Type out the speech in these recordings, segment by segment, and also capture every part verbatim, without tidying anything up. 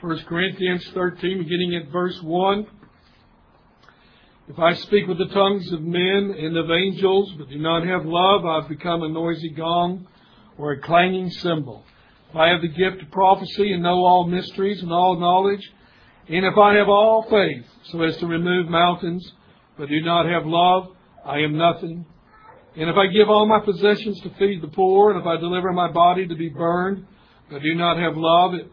First Corinthians thirteen, beginning at verse one. If I speak with the tongues of men and of angels, but do not have love, I have become a noisy gong or a clanging cymbal. If I have the gift of prophecy and know all mysteries and all knowledge, and if I have all faith so as to remove mountains, but do not have love, I am nothing. And if I give all my possessions to feed the poor, and if I deliver my body to be burned, but do not have love, it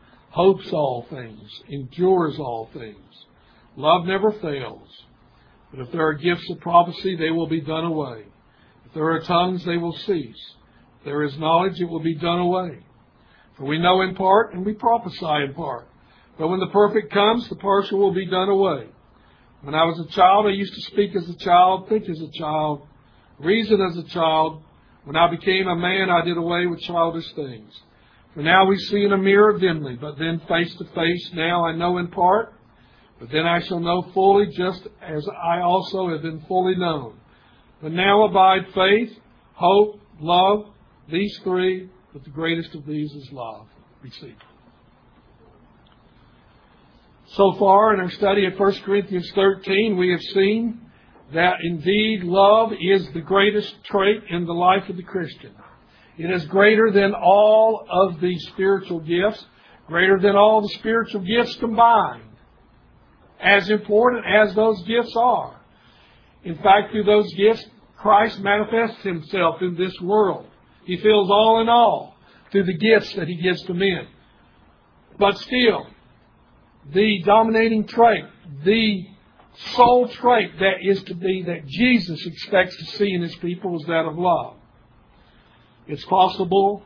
hopes all things, endures all things. Love never fails. But if there are gifts of prophecy, they will be done away. If there are tongues, they will cease. If there is knowledge, it will be done away. For we know in part, and we prophesy in part. But when the perfect comes, the partial will be done away. When I was a child, I used to speak as a child, think as a child, reason as a child. When I became a man, I did away with childish things. For now we see in a mirror dimly, but then face to face. Now I know in part, but then I shall know fully, just as I also have been fully known. But now abide faith, hope, love, these three, but the greatest of these is love. Receive. So far in our study of First Corinthians thirteen, we have seen that indeed love is the greatest trait in the life of the Christian. It is greater than all of the spiritual gifts, greater than all the spiritual gifts combined, as important as those gifts are. In fact, through those gifts, Christ manifests himself in this world. He fills all in all through the gifts that he gives to men. But still, the dominating trait, the sole trait that is to be, that Jesus expects to see in his people, is that of love. It's possible,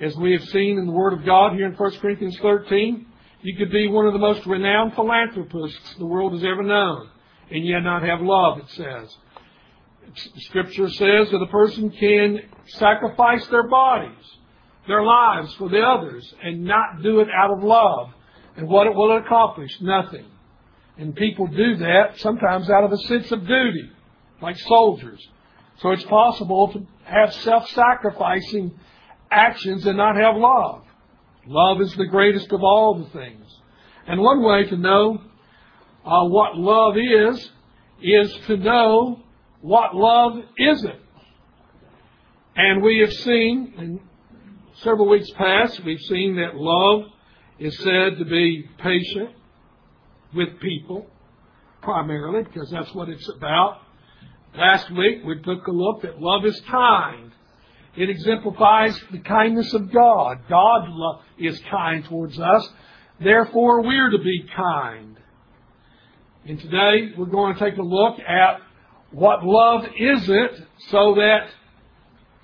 as we have seen in the Word of God here in First Corinthians thirteen, you could be one of the most renowned philanthropists the world has ever known, and yet not have love, it says. Scripture says that a person can sacrifice their bodies, their lives for the others, and not do it out of love. And what it will accomplish? Nothing. And people do that sometimes out of a sense of duty, like soldiers. So it's possible to have self-sacrificing actions and not have love. Love is the greatest of all the things. And one way to know uh, what love is, is to know what love isn't. And we have seen, in several weeks past, we've seen that love is said to be patient with people, primarily, because that's what it's about. Last week, we took a look at love is kind. It exemplifies the kindness of God. God love is kind towards us. Therefore, we're to be kind. And today, we're going to take a look at what love isn't, so that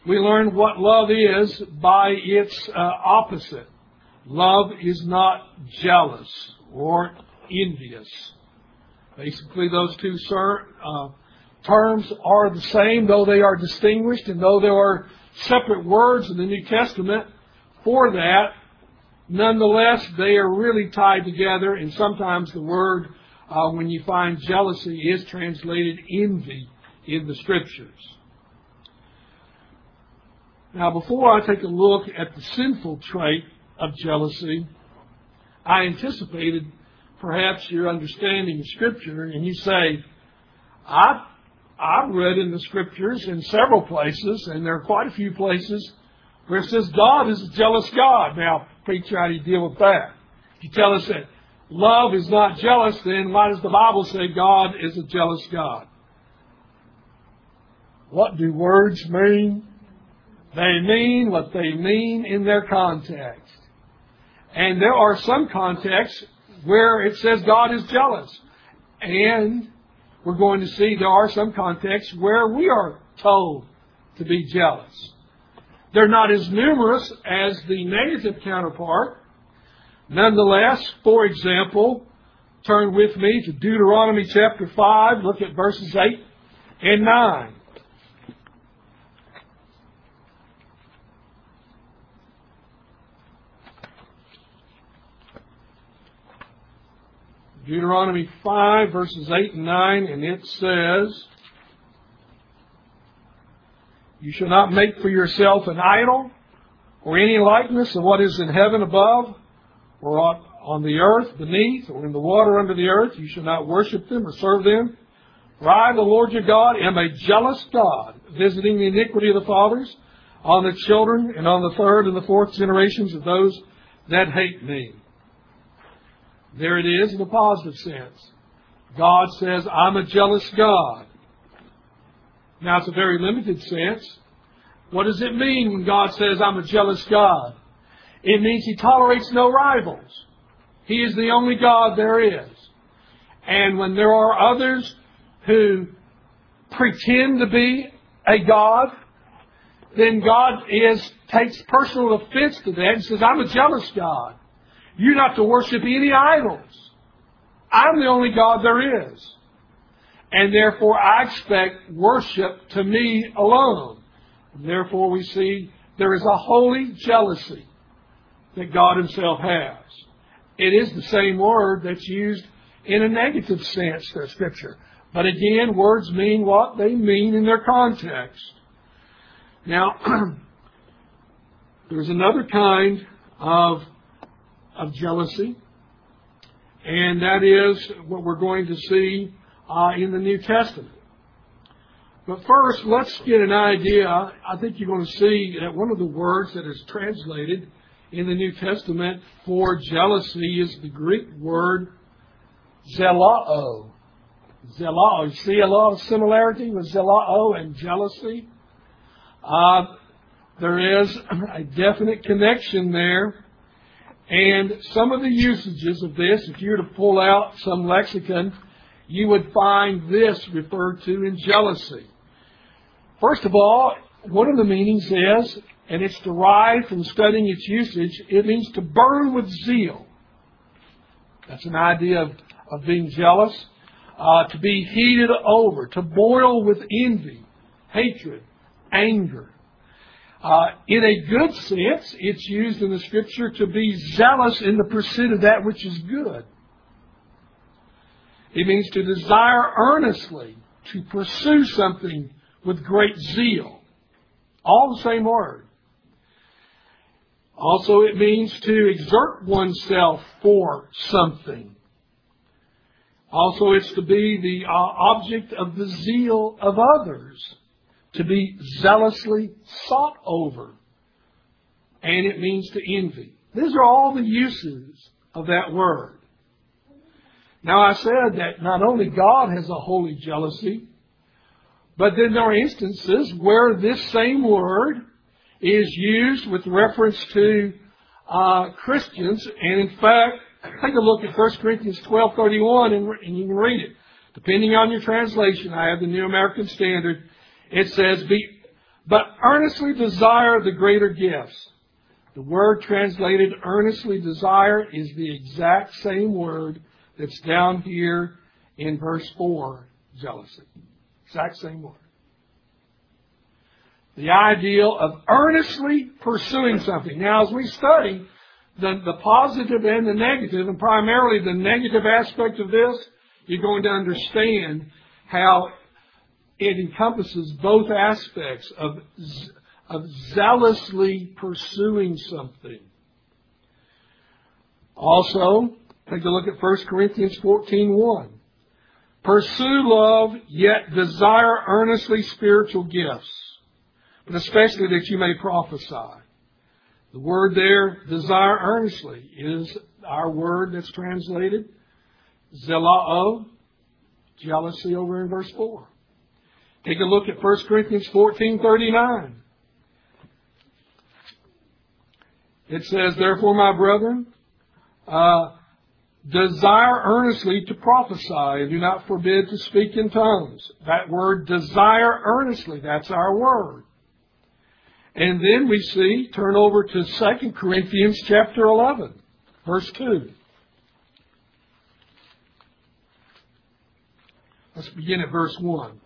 we learn what love is by its uh, opposite. Love is not jealous or envious. Basically, those two ser- uh, terms are the same, though they are distinguished, and though there are separate words in the New Testament for that. Nonetheless, they are really tied together, and sometimes the word, uh, when you find jealousy, is translated envy in the Scriptures. Now, before I take a look at the sinful trait of jealousy, I anticipated perhaps your understanding of Scripture, and you say, I, I've read in the Scriptures in several places, and there are quite a few places where it says God is a jealous God. Now, preacher, how do you deal with that? If you tell us that love is not jealous, then why does the Bible say God is a jealous God? What do words mean? They mean what they mean in their context. And there are some contexts where it says God is jealous. And we're going to see there are some contexts where we are told to be jealous. They're not as numerous as the negative counterpart. Nonetheless, for example, Turn with me to Deuteronomy chapter five. Look at verses eight and nine. Deuteronomy five, verses eight and nine, and it says, "You shall not make for yourself an idol, or any likeness of what is in heaven above, or on the earth beneath, or in the water under the earth. You shall not worship them or serve them. For I, the Lord your God, am a jealous God, visiting the iniquity of the fathers on the children, and on the third and the fourth generations of those that hate me." There it is in a positive sense. God says, I'm a jealous God. Now, it's a very limited sense. What does it mean when God says, I'm a jealous God? It means He tolerates no rivals. He is the only God there is. And when there are others who pretend to be a God, then God is takes personal offense to that and says, I'm a jealous God. You're not to worship any idols. I'm the only God there is. And therefore, I expect worship to me alone. And therefore, we see there is a holy jealousy that God Himself has. It is the same word that's used in a negative sense in Scripture. But again, words mean what they mean in their context. Now, there's another kind of of jealousy, and that is what we're going to see uh, in the New Testament. But first, let's get an idea. I think you're going to see that one of the words that is translated in the New Testament for jealousy is the Greek word zelao. Zelao. You see a lot of similarity with zelao and jealousy? Uh, there is a definite connection there. And some of the usages of this, if you were to pull out some lexicon, you would find this referred to in jealousy. First of all, one of the meanings is, and it's derived from studying its usage, it means to burn with zeal. That's an idea of, of being jealous. Uh, to be heated over, to boil with envy, hatred, anger. Uh, in a good sense, it's used in the Scripture to be zealous in the pursuit of that which is good. It means to desire earnestly, to pursue something with great zeal. All the same word. Also, it means to exert oneself for something. Also, it's to be the uh, object of the zeal of others. To be zealously sought over. And it means to envy. These are all the uses of that word. Now, I said that not only God has a holy jealousy, but then there are instances where this same word is used with reference to uh, Christians. And in fact, take a look at First Corinthians twelve thirty-one, and, and you can read it. Depending on your translation, I have the New American Standard. It says, be, but earnestly desire the greater gifts. The word translated earnestly desire is the exact same word that's down here in verse four, jealousy. Exact same word. The ideal of earnestly pursuing something. Now, as we study the, the positive and the negative, and primarily the negative aspect of this, you're going to understand how it encompasses both aspects of, of zealously pursuing something. Also, take a look at First Corinthians fourteen one. Pursue love, yet desire earnestly spiritual gifts, but especially that you may prophesy. The word there, desire earnestly, is our word that's translated zelao, jealousy, over in verse four. Take a look at First Corinthians fourteen thirty-nine. It says, therefore, my brethren, uh, desire earnestly to prophesy, and do not forbid to speak in tongues. That word, desire earnestly, that's our word. And then we see, turn over to Second Corinthians chapter eleven, verse two. Let's begin at verse one.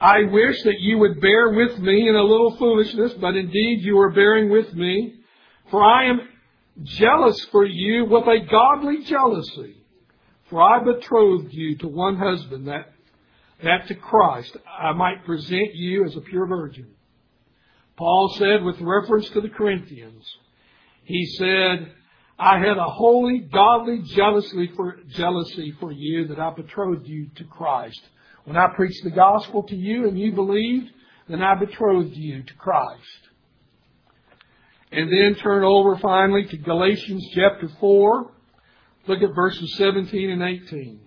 I wish that you would bear with me in a little foolishness, but indeed you are bearing with me. For I am jealous for you with a godly jealousy. For I betrothed you to one husband, that, that to Christ I might present you as a pure virgin. Paul said with reference to the Corinthians, he said, I had a holy, godly jealousy for, jealousy for you that I betrothed you to Christ. When I preached the gospel to you and you believed, then I betrothed you to Christ. And then turn over finally to Galatians chapter four. Look at verses seventeen and eighteen.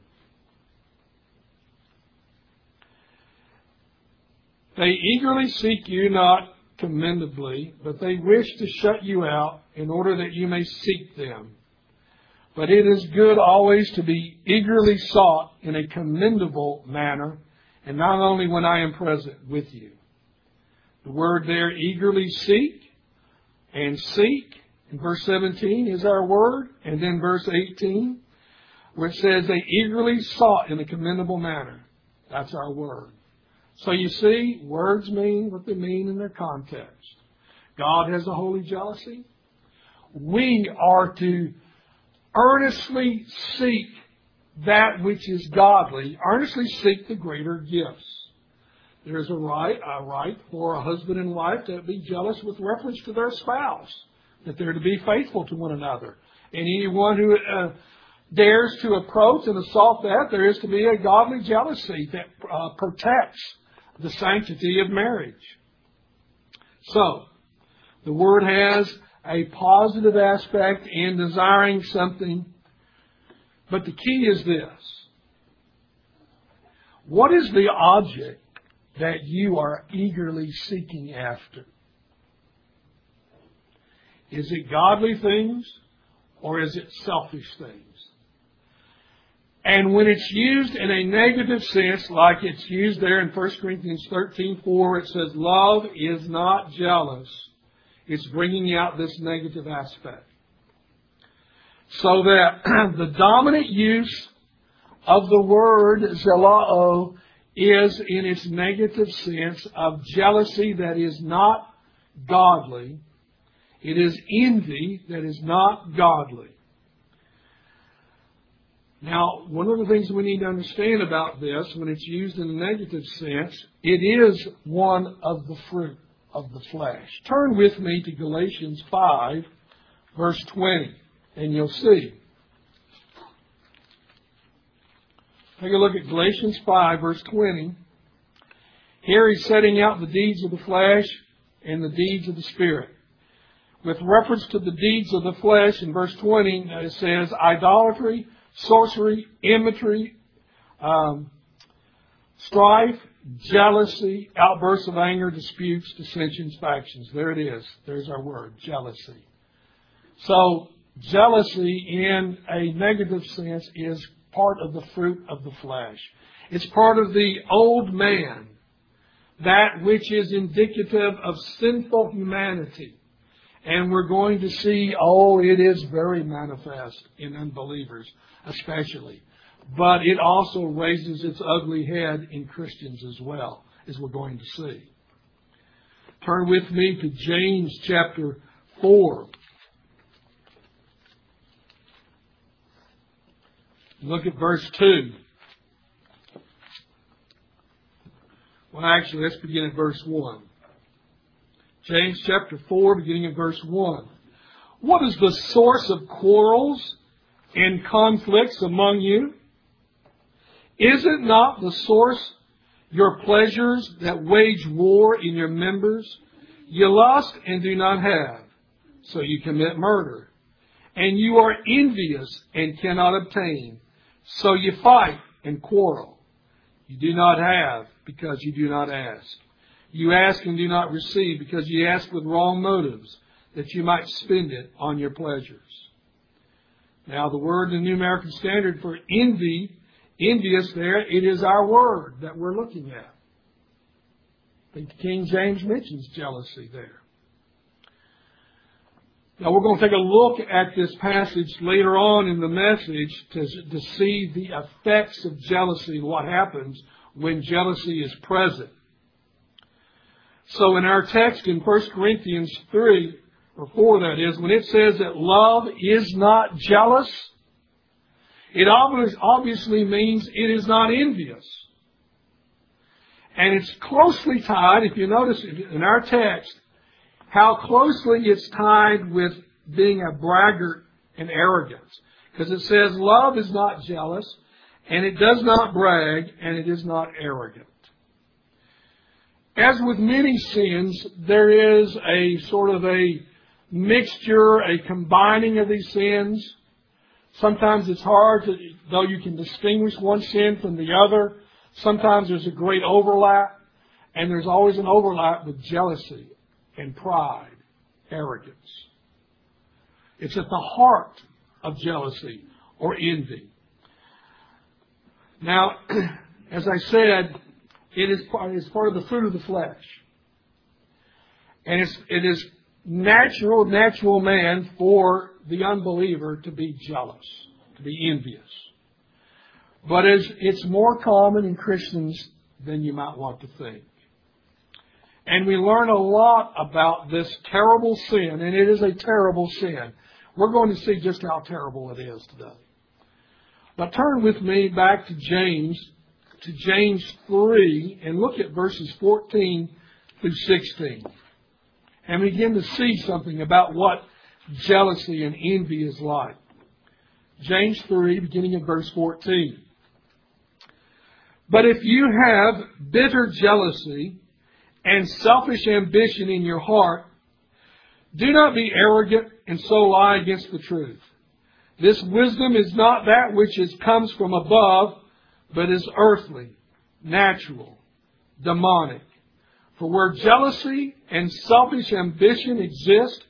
They eagerly seek you not commendably, but they wish to shut you out in order that you may seek them. But it is good always to be eagerly sought in a commendable manner, and not only when I am present with you. The word there, eagerly seek and seek, in verse seventeen is our word, and then verse eighteen, which says they eagerly sought in a commendable manner. That's our word. So you see, words mean what they mean in their context. God has a holy jealousy. We are to earnestly seek that which is godly. Earnestly seek the greater gifts. There is a right, a right for a husband and wife to be jealous with reference to their spouse, that they're to be faithful to one another. And anyone who uh, dares to approach and assault that, there is to be a godly jealousy that uh, protects the sanctity of marriage. So, the Word has a positive aspect in desiring something. But the key is this. What is the object that you are eagerly seeking after? Is it godly things or is it selfish things? And when it's used in a negative sense, like it's used there in First Corinthians thirteen four, it says, love is not jealous. It's bringing out this negative aspect. So that the dominant use of the word zelao is in its negative sense of jealousy that is not godly. It is envy that is not godly. Now, one of the things we need to understand about this, when it's used in a negative sense, it is one of the fruit of the flesh. Turn with me to Galatians five, verse twenty, and you'll see. Take a look at Galatians five, verse twenty. Here he's setting out the deeds of the flesh and the deeds of the Spirit. With reference to the deeds of the flesh, in verse twenty, it says, idolatry, sorcery, imagery, um, strife, jealousy, outbursts of anger, disputes, dissensions, factions. There it is. There's our word, jealousy. So, jealousy in a negative sense is part of the fruit of the flesh. It's part of the old man, that which is indicative of sinful humanity. And we're going to see, oh, it is very manifest in unbelievers especially. But it also raises its ugly head in Christians as well, as we're going to see. Turn with me to James chapter four. Look at verse two. Well, actually, let's begin at verse one. James chapter four, beginning at verse one. What is the source of quarrels and conflicts among you? Is it not the source your pleasures that wage war in your members? You lust and do not have, so you commit murder. And you are envious and cannot obtain. So you fight and quarrel. You do not have because you do not ask. You ask and do not receive because you ask with wrong motives, that you might spend it on your pleasures. Now the word in the New American Standard for envy, envious there, it is our word that we're looking at. I think King James mentions jealousy there. Now we're going to take a look at this passage later on in the message to, to see the effects of jealousy, what happens when jealousy is present. So in our text in First Corinthians three, or four that is, when it says that love is not jealous, it obviously means it is not envious. And it's closely tied, if you notice in our text, how closely it's tied with being a braggart and arrogance. Because it says love is not jealous, and it does not brag, and it is not arrogant. As with many sins, there is a sort of a mixture, a combining of these sins. Sometimes it's hard, to, though you can distinguish one sin from the other. Sometimes there's a great overlap, and there's always an overlap with jealousy and pride, arrogance. It's at the heart of jealousy or envy. Now, as I said, it is part, it's part of the fruit of the flesh. And it's, it is natural, natural man for the unbeliever to be jealous, to be envious. But it's, it's more common in Christians than you might want to think. And we learn a lot about this terrible sin, and it is a terrible sin. We're going to see just how terrible it is today. But turn with me back to James, to James three, and look at verses fourteen through sixteen. And begin to see something about what jealousy and envy is like. James three, beginning in verse fourteen. But if you have bitter jealousy and selfish ambition in your heart, do not be arrogant and so lie against the truth. This wisdom is not that which is, comes from above, but is earthly, natural, demonic. For where jealousy and selfish ambition exist,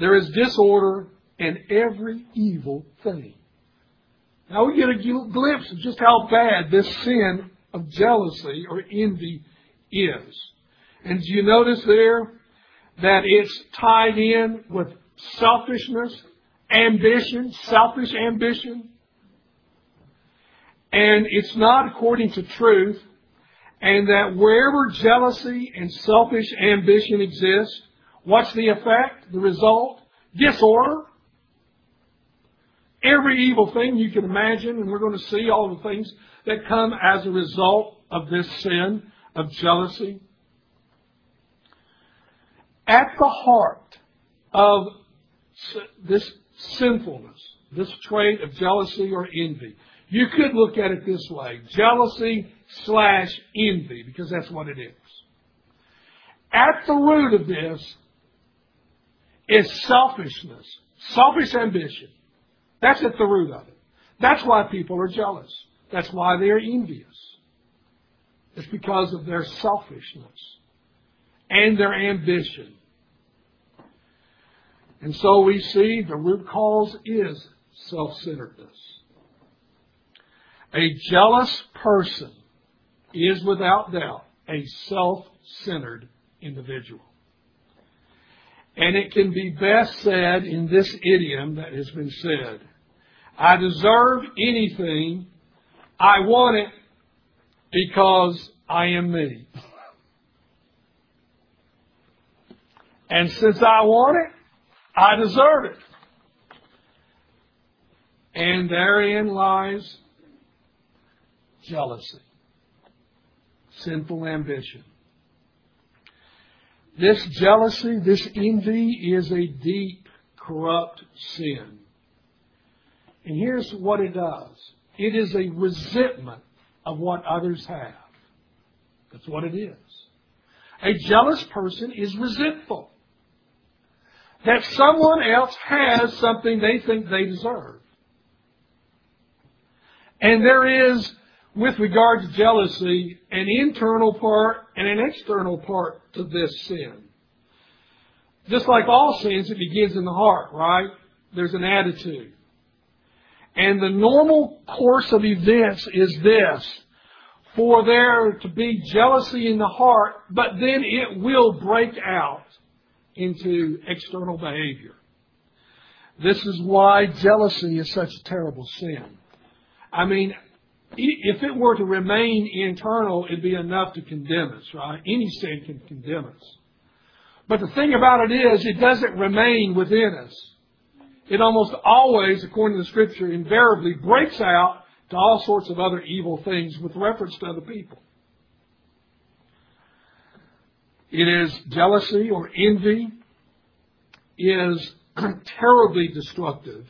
there is disorder and every evil thing. Now we get a glimpse of just how bad this sin of jealousy or envy is. And do you notice there that it's tied in with selfishness, ambition, selfish ambition? And it's not according to truth, and that wherever jealousy and selfish ambition exist, what's the effect, the result? Disorder. Every evil thing you can imagine, and we're going to see all the things that come as a result of this sin of jealousy. At the heart of this sinfulness, this trait of jealousy or envy, you could look at it this way, jealousy slash envy, because that's what it is. At the root of this is selfishness, selfish ambition. That's at the root of it. That's why people are jealous. That's why they are envious. It's because of their selfishness and their ambition. And so we see the root cause is self-centeredness. A jealous person is without doubt a self-centered individual. And it can be best said in this idiom that has been said. I deserve anything. I want it because I am me. And since I want it, I deserve it. And therein lies jealousy, sinful ambition. This jealousy, this envy is a deep, corrupt sin. And here's what it does. It is a resentment of what others have. That's what it is. A jealous person is resentful that someone else has something they think they deserve. And there is, with regard to jealousy, an internal part and an external part to this sin. Just like all sins, it begins in the heart, right? There's an attitude. And the normal course of events is this. For there to be jealousy in the heart, but then it will break out into external behavior. This is why jealousy is such a terrible sin. I mean, if it were to remain internal, it'd be enough to condemn us, right? Any sin can condemn us. But the thing about it is, it doesn't remain within us. It almost always, according to the Scripture, invariably breaks out to all sorts of other evil things with reference to other people. It is jealousy or envy is terribly destructive.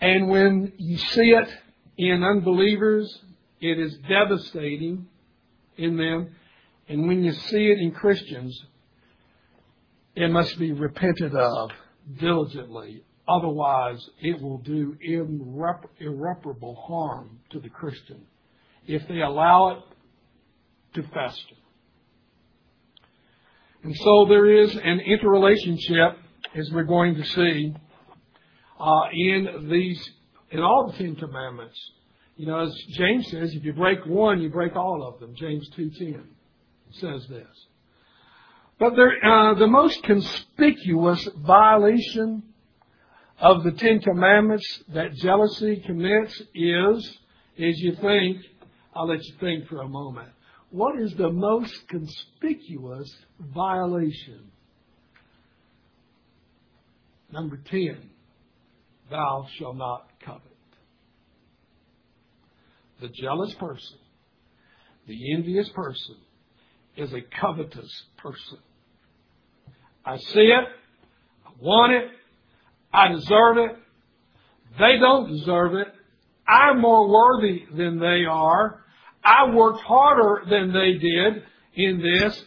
And when you see it in unbelievers, it is devastating in them. And when you see it in Christians, it must be repented of diligently. Otherwise, it will do irrepar- irreparable harm to the Christian if they allow it to fester. And so there is an interrelationship, as we're going to see, uh, in these, in all the Ten Commandments. You know, as James says, if you break one, you break all of them. James two ten says this. But there, uh, the most conspicuous violation of the Ten Commandments that jealousy commits is, as you think, I'll let you think for a moment. What is the most conspicuous violation? Number ten, thou shalt not covet. The jealous person, the envious person, is a covetous person. I see it, I want it, I deserve it, they don't deserve it, I'm more worthy than they are, I worked harder than they did in this.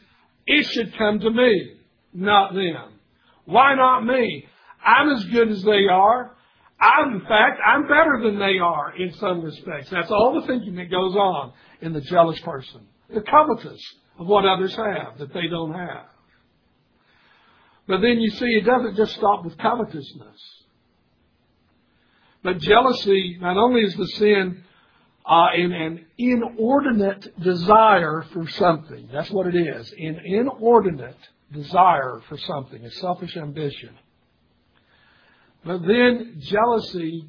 It should come to me, not them. Why not me? I'm as good as they are. I'm, in fact, I'm better than they are in some respects. That's all the thinking that goes on in the jealous person. The covetous of what others have that they don't have. But then you see it doesn't just stop with covetousness. But jealousy not only is the sin Uh, in an inordinate desire for something. That's what it is. An inordinate desire for something. A selfish ambition. But then jealousy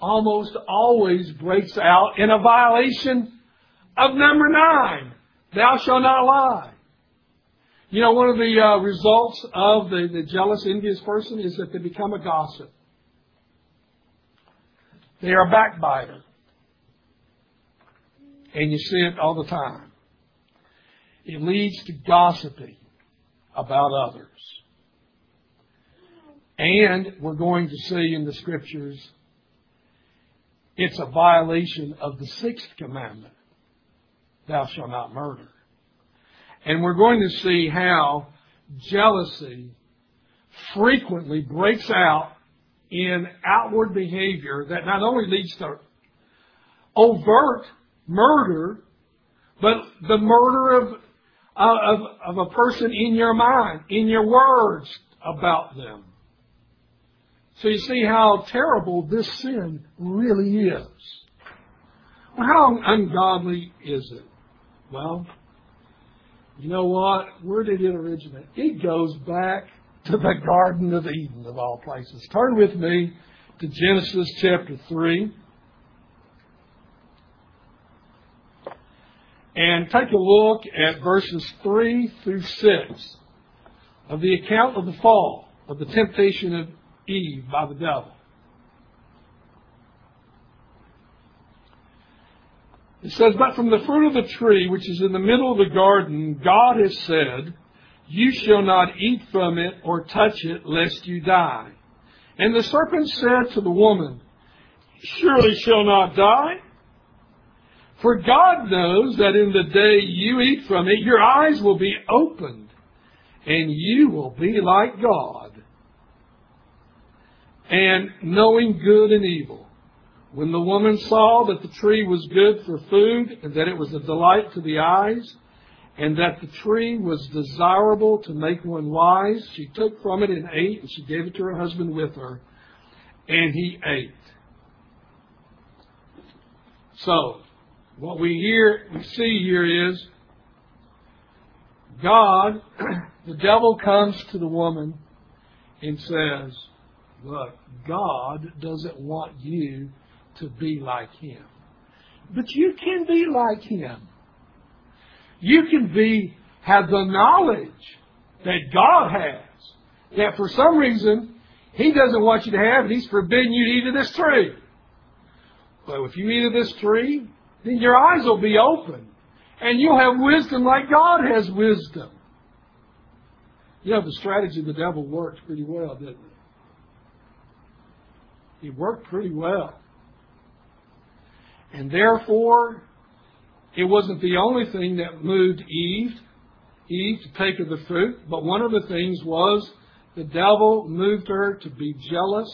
almost always breaks out in a violation of number nine. Thou shalt not lie. You know, one of the uh, results of the, the jealous, envious person is that they become a gossip. They are a backbiter. And you see it all the time. It leads to gossiping about others. And we're going to see in the Scriptures, it's a violation of the sixth commandment, thou shalt not murder. And we're going to see how jealousy frequently breaks out in outward behavior that not only leads to overt murder, but the murder of, of of a person in your mind, in your words about them. So you see how terrible this sin really is. Well, how ungodly is it? Well, you know what? Where did it originate? It goes back to the Garden of Eden, of all places. Turn with me to Genesis chapter three. And take a look at verses three through six of the account of the fall, of the temptation of Eve by the devil. It says, but from the fruit of the tree which is in the middle of the garden, God has said, you shall not eat from it or touch it, lest you die. And the serpent said to the woman, surely shall not die. For God knows that in the day you eat from it, your eyes will be opened, and you will be like God, and knowing good and evil. When the woman saw that the tree was good for food, and that it was a delight to the eyes, and that the tree was desirable to make one wise, she took from it and ate, and she gave it to her husband with her, and he ate. So, what we hear, we see here is God, the devil comes to the woman and says, look, God doesn't want you to be like Him. But you can be like Him. You can be, have the knowledge that God has, that for some reason He doesn't want you to have, and He's forbidden you to eat of this tree. Well, if you eat of this tree, then your eyes will be open, and you'll have wisdom like God has wisdom. You know, the strategy of the devil worked pretty well, didn't it? It worked pretty well. And therefore, it wasn't the only thing that moved Eve, Eve to take of the fruit, but one of the things was the devil moved her to be jealous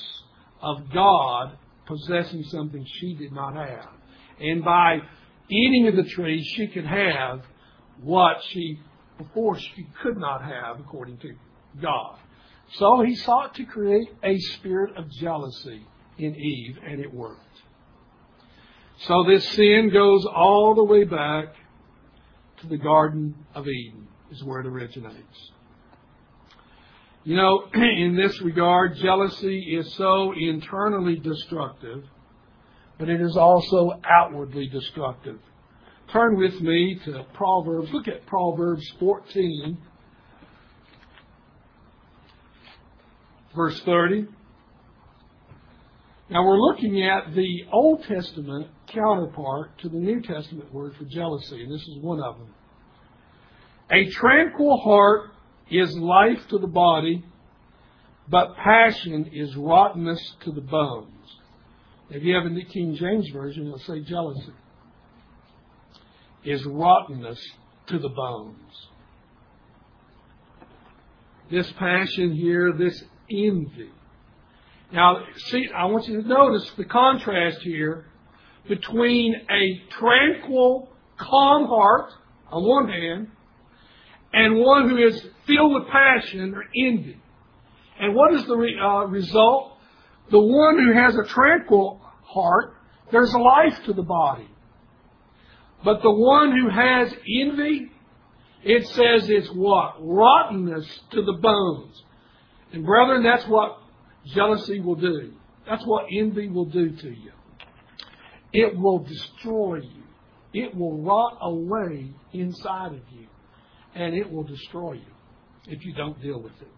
of God possessing something she did not have. And by eating of the tree, she could have what she, before she could not have, according to God. So he sought to create a spirit of jealousy in Eve, and it worked. So this sin goes all the way back to the Garden of Eden, is where it originates. You know, in this regard, jealousy is so internally destructive, but it is also outwardly destructive. Turn with me to Proverbs. Look at Proverbs fourteen, verse thirty. Now we're looking at the Old Testament counterpart to the New Testament word for jealousy, and this is one of them. A tranquil heart is life to the body, but passion is rottenness to the bones. If you have a New King James Version, it'll say jealousy is rottenness to the bones. This passion here, this envy. Now, see, I want you to notice the contrast here between a tranquil, calm heart, on one hand, and one who is filled with passion or envy. And what is the re, uh, result? The one who has a tranquil heart, there's life to the body. But the one who has envy, it says it's what? Rottenness to the bones. And brethren, that's what jealousy will do. That's what envy will do to you. It will destroy you. It will rot away inside of you. And it will destroy you if you don't deal with it.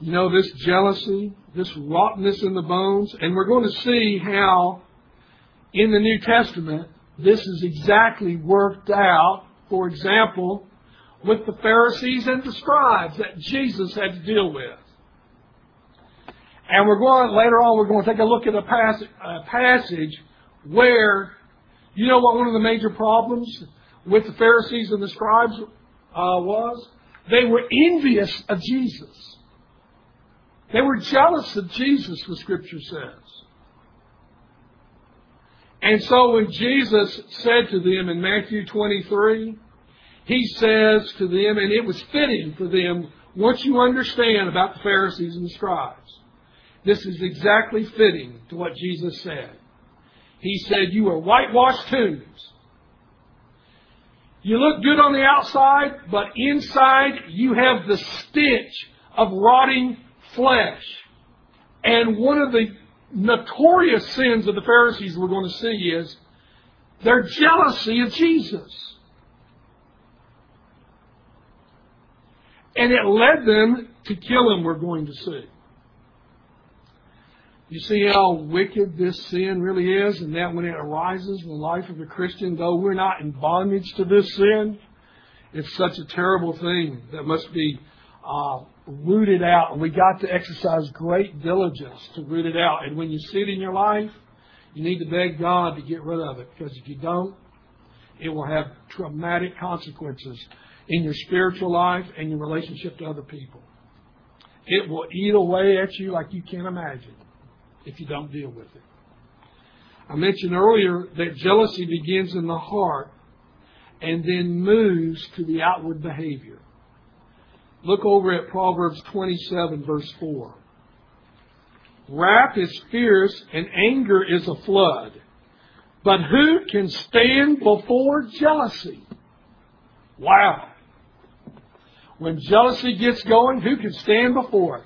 You know, this jealousy, this rottenness in the bones, and we're going to see how in the New Testament, this is exactly worked out, for example, with the Pharisees and the scribes that Jesus had to deal with. And we're going, later on, we're going to take a look at a passage, a passage where, you know what one of the major problems with the Pharisees and the scribes uh, was? They were envious of Jesus. They were jealous of Jesus, the Scripture says. And so when Jesus said to them in Matthew twenty-three, He says to them, and it was fitting for them, once you understand about the Pharisees and the scribes, this is exactly fitting to what Jesus said. He said, you are whitewashed tombs. You look good on the outside, but inside you have the stench of rotting flesh. And one of the notorious sins of the Pharisees we're going to see is their jealousy of Jesus. And it led them to kill Him, we're going to see. You see how wicked this sin really is, and that when it arises in the life of a Christian, though we're not in bondage to this sin, it's such a terrible thing that must be uh, rooted out. And we got to exercise great diligence to root it out. And when you see it in your life, you need to beg God to get rid of it, because if you don't, it will have traumatic consequences in your spiritual life and your relationship to other people. It will eat away at you like you can't imagine if you don't deal with it. I mentioned earlier that jealousy begins in the heart and then moves to the outward behavior. Look over at Proverbs twenty-seven, verse four. Wrath is fierce and anger is a flood, but who can stand before jealousy? Wow. When jealousy gets going, who can stand before it?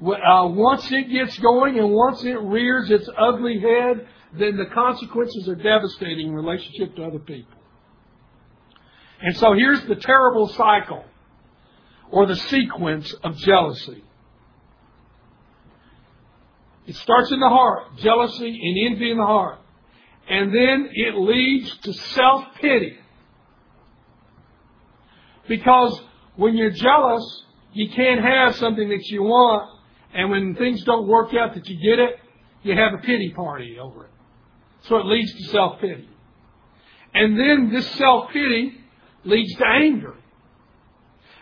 Uh, once it gets going and once it rears its ugly head, then the consequences are devastating in relationship to other people. And so here's the terrible cycle or the sequence of jealousy. It starts in the heart, jealousy and envy in the heart. And then it leads to self-pity. Because when you're jealous, you can't have something that you want. And when things don't work out that you get it, you have a pity party over it. So it leads to self-pity. And then this self-pity leads to anger.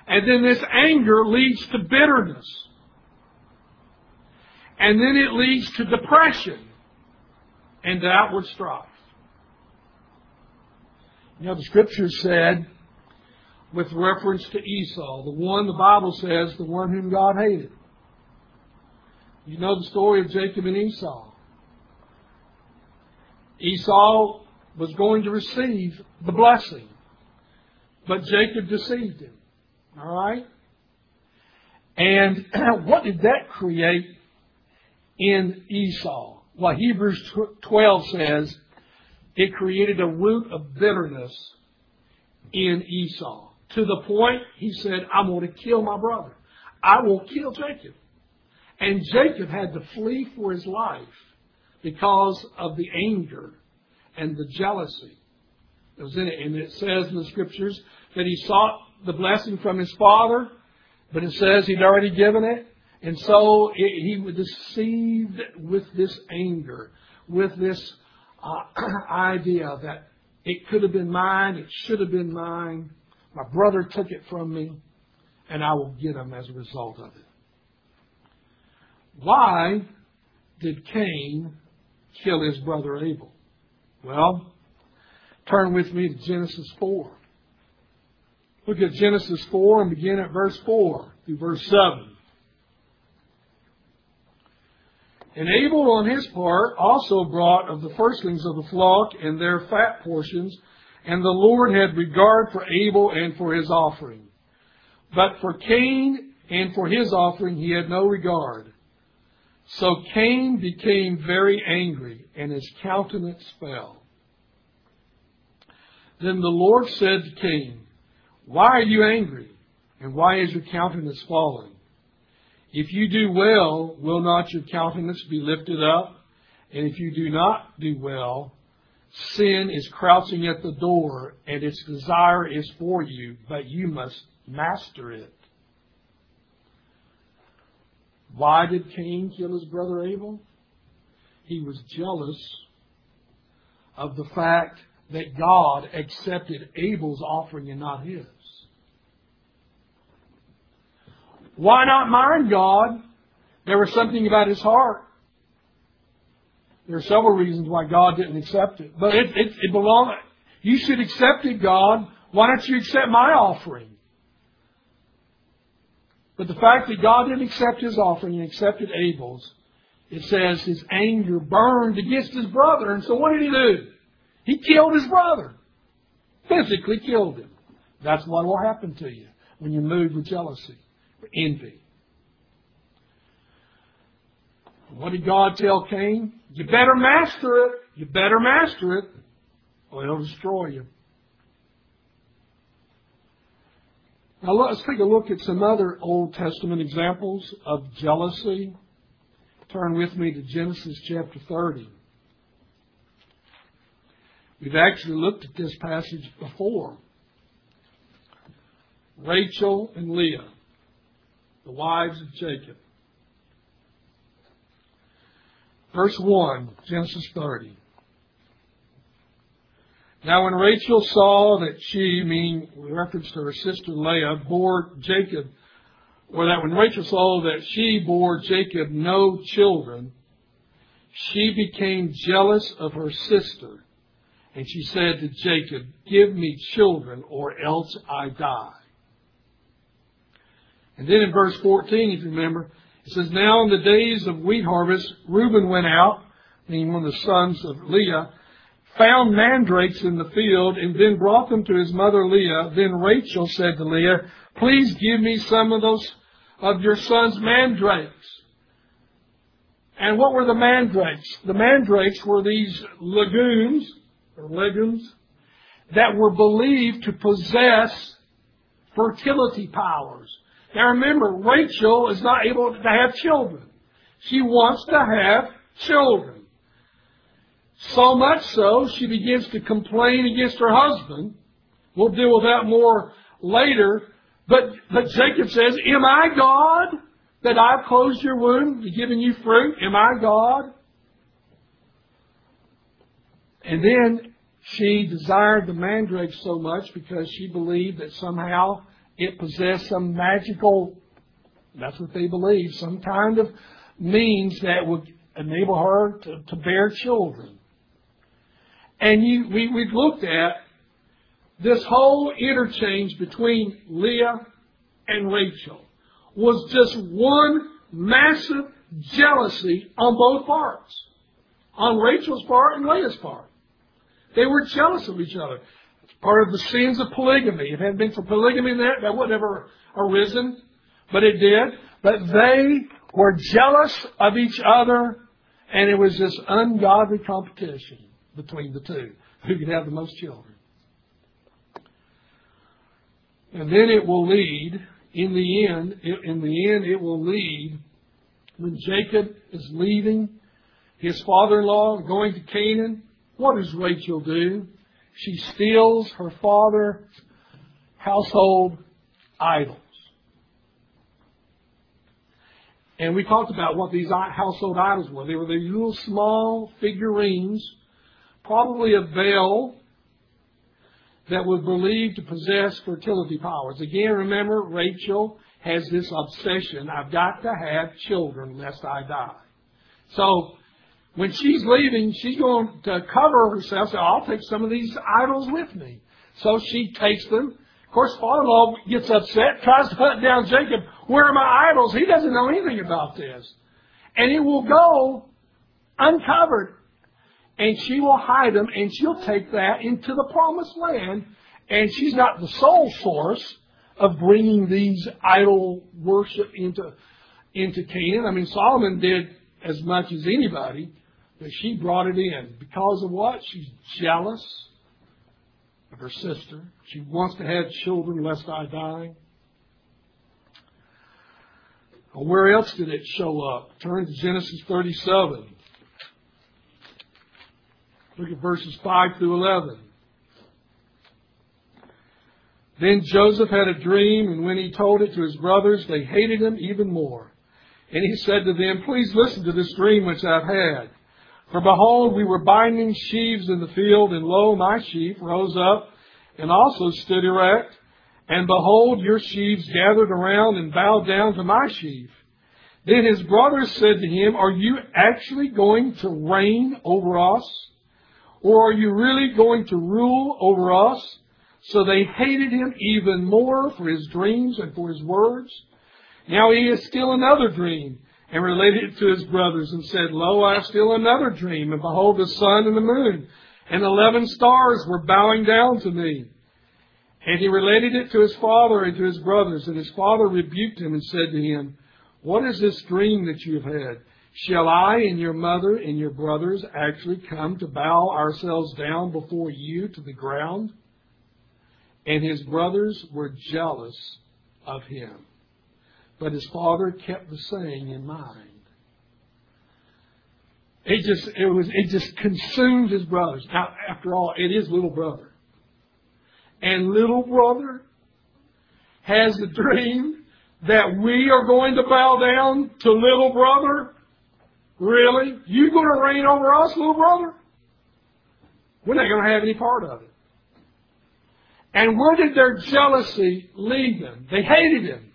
And then this anger leads to bitterness. And then it leads to depression and to outward strife. You know, the Scripture said, with reference to Esau, the one the Bible says, the one whom God hated. You know the story of Jacob and Esau. Esau was going to receive the blessing, but Jacob deceived him. All right? And what did that create in Esau? Well, Hebrews twelve says it created a root of bitterness in Esau. To the point, he said, I'm going to kill my brother. I will kill Jacob. And Jacob had to flee for his life because of the anger and the jealousy that was in it. And it says in the Scriptures that he sought the blessing from his father, but it says he'd already given it. And so it, he was deceived with this anger, with this uh, idea that it could have been mine, it should have been mine, my brother took it from me, and I will get him as a result of it. Why did Cain kill his brother Abel? Well, turn with me to Genesis four. Look at Genesis four and begin at verse four through verse seven. And Abel on his part also brought of the firstlings of the flock and their fat portions, and the Lord had regard for Abel and for his offering. But for Cain and for his offering he had no regard. So Cain became very angry, and his countenance fell. Then the Lord said to Cain, Why are you angry, and why is your countenance fallen? If you do well, will not your countenance be lifted up? And if you do not do well, sin is crouching at the door, and its desire is for you, but you must master it. Why did Cain kill his brother Abel? He was jealous of the fact that God accepted Abel's offering and not his. Why not mine, God? There was something about his heart. There are several reasons why God didn't accept it. But it, it, it belonged. You should accept it, God. Why don't you accept my offering? But the fact that God didn't accept his offering and accepted Abel's, it says his anger burned against his brother. And so what did he do? He killed his brother. Physically killed him. That's what will happen to you when you're moved with jealousy, or envy. What did God tell Cain? You better master it. You better master it, or it'll destroy you. Now let's take a look at some other Old Testament examples of jealousy. Turn with me to Genesis chapter thirty. We've actually looked at this passage before. Rachel and Leah, the wives of Jacob. Verse one, Genesis thirty. Now when Rachel saw that she, meaning with reference to her sister Leah, bore Jacob, or that when Rachel saw that she bore Jacob no children, she became jealous of her sister. And she said to Jacob, Give me children or else I die. And then in verse fourteen, if you remember, it says, Now in the days of wheat harvest, Reuben went out, meaning one of the sons of Leah, found mandrakes in the field, and then brought them to his mother Leah. Then Rachel said to Leah, please give me some of those of your son's mandrakes. And what were the mandrakes? The mandrakes were these legumes, or legumes, that were believed to possess fertility powers. Now remember, Rachel is not able to have children. She wants to have children. So much so, she begins to complain against her husband. We'll deal with that more later. But, but Jacob says, am I God that I've closed your womb and given you fruit? Am I God? And then she desired the mandrake so much because she believed that somehow it possessed some magical, that's what they believed, some kind of means that would enable her to, to bear children. And you, we, we've looked at this whole interchange between Leah and Rachel was just one massive jealousy on both parts. On Rachel's part and Leah's part. They were jealous of each other. It's part of the sins of polygamy. If it hadn't been for polygamy, that, that would have never arisen. But it did. But they were jealous of each other. And it was this ungodly competition between the two. Who could have the most children. And then it will lead, in the end, in the end it will lead, when Jacob is leaving his father-in-law, going to Canaan, what does Rachel do? She steals her father's household idols. And we talked about what these household idols were. They were these little small figurines, probably a veil, that was believed to possess fertility powers. Again, remember, Rachel has this obsession, I've got to have children lest I die. So, when she's leaving, she's going to cover herself, say, I'll take some of these idols with me. So she takes them. Of course, father-in-law gets upset, tries to hunt down Jacob. Where are my idols? He doesn't know anything about this. And he will go uncovered. And she will hide them, and she'll take that into the promised land. And she's not the sole source of bringing these idol worship into, into Canaan. I mean, Solomon did as much as anybody, but she brought it in. Because of what? She's jealous of her sister. She wants to have children lest I die. Where else did it show up? Turn to Genesis thirty-seven. Look at verses five through eleven. Then Joseph had a dream, and when he told it to his brothers, they hated him even more. And he said to them, please listen to this dream which I've had. For behold, we were binding sheaves in the field, and lo, my sheaf rose up and also stood erect. And behold, your sheaves gathered around and bowed down to my sheaf. Then his brothers said to him, are you actually going to reign over us? Or are you really going to rule over us? So they hated him even more for his dreams and for his words. Now he has still another dream, and related it to his brothers, and said, lo, I have still another dream, and behold, the sun and the moon, and eleven stars were bowing down to me. And he related it to his father and to his brothers, and his father rebuked him and said to him, what is this dream that you have had? Shall I and your mother and your brothers actually come to bow ourselves down before you to the ground? And his brothers were jealous of him. But his father kept the saying in mind. It just, it was, it just consumed his brothers. Now, after all, it is little brother. And little brother has the dream that we are going to bow down to little brother. Really? You going to reign over us, little brother? We're not going to have any part of it. And where did their jealousy lead them? They hated him.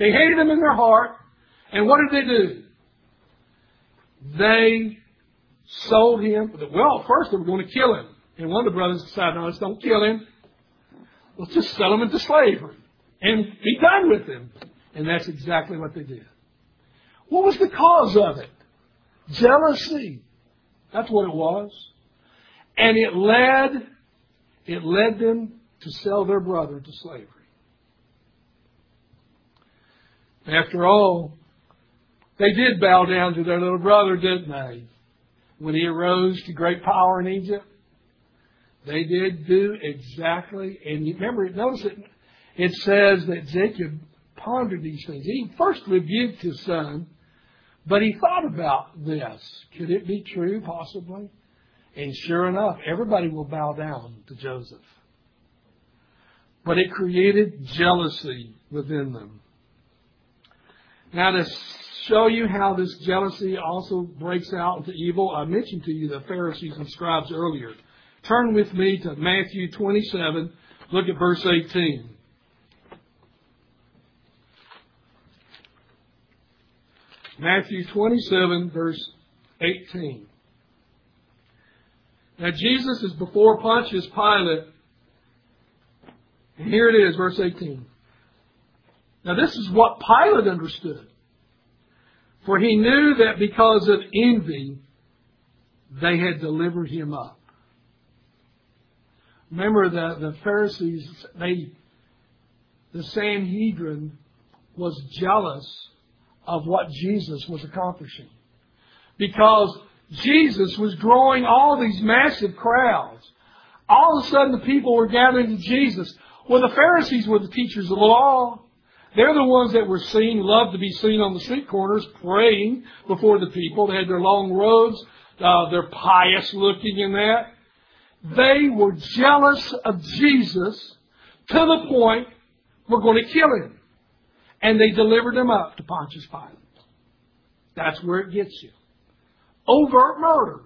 They hated him in their heart. And what did they do? They sold him. Well, first they were going to kill him. And one of the brothers decided, no, let's don't kill him. Let's just sell him into slavery and be done with him. And that's exactly what they did. What was the cause of it? Jealousy. That's what it was. And it led, it led them to sell their brother to slavery. After all, they did bow down to their little brother, didn't they? When he arose to great power in Egypt, they did do exactly. And you remember, notice it, it says that Jacob pondered these things. He first rebuked his son, but he thought about this. Could it be true, possibly? And sure enough, everybody will bow down to Joseph. But it created jealousy within them. Now, to show you how this jealousy also breaks out into evil, I mentioned to you the Pharisees and scribes earlier. Turn with me to Matthew twenty-seven. Look at verse eighteen. Matthew twenty-seven, verse eighteen. Now, Jesus is before Pontius Pilate. And here it is, verse eighteen. Now, this is what Pilate understood. For he knew that because of envy, they had delivered him up. Remember, the, the Pharisees, they, the Sanhedrin was jealous of what Jesus was accomplishing. Because Jesus was drawing all these massive crowds. All of a sudden, the people were gathering to Jesus. Well, the Pharisees were the teachers of the law. They're the ones that were seen, loved to be seen on the street corners, praying before the people. They had their long robes. Uh, they're pious looking in that. They were jealous of Jesus to the point, we're going to kill him. And they delivered him up to Pontius Pilate. That's where it gets you. Overt murder.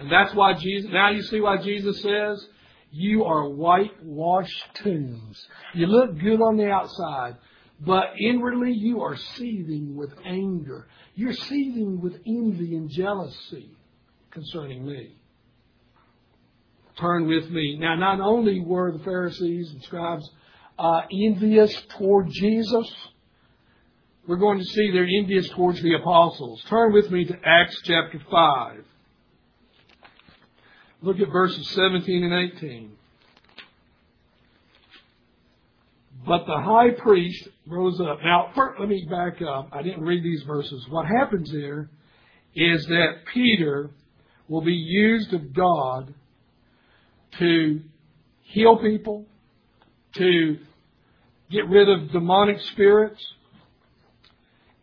And that's why Jesus, now you see why Jesus says, you are whitewashed tombs. You look good on the outside, but inwardly you are seething with anger. You're seething with envy and jealousy concerning me. Turn with me. Now, not only were the Pharisees and scribes uh, envious toward Jesus, we're going to see they're envious towards the apostles. Turn with me to Acts chapter five. Look at verses seventeen and eighteen. But the high priest rose up. Now, first, let me back up. I didn't read these verses. What happens here is that Peter will be used of God to heal people, to get rid of demonic spirits.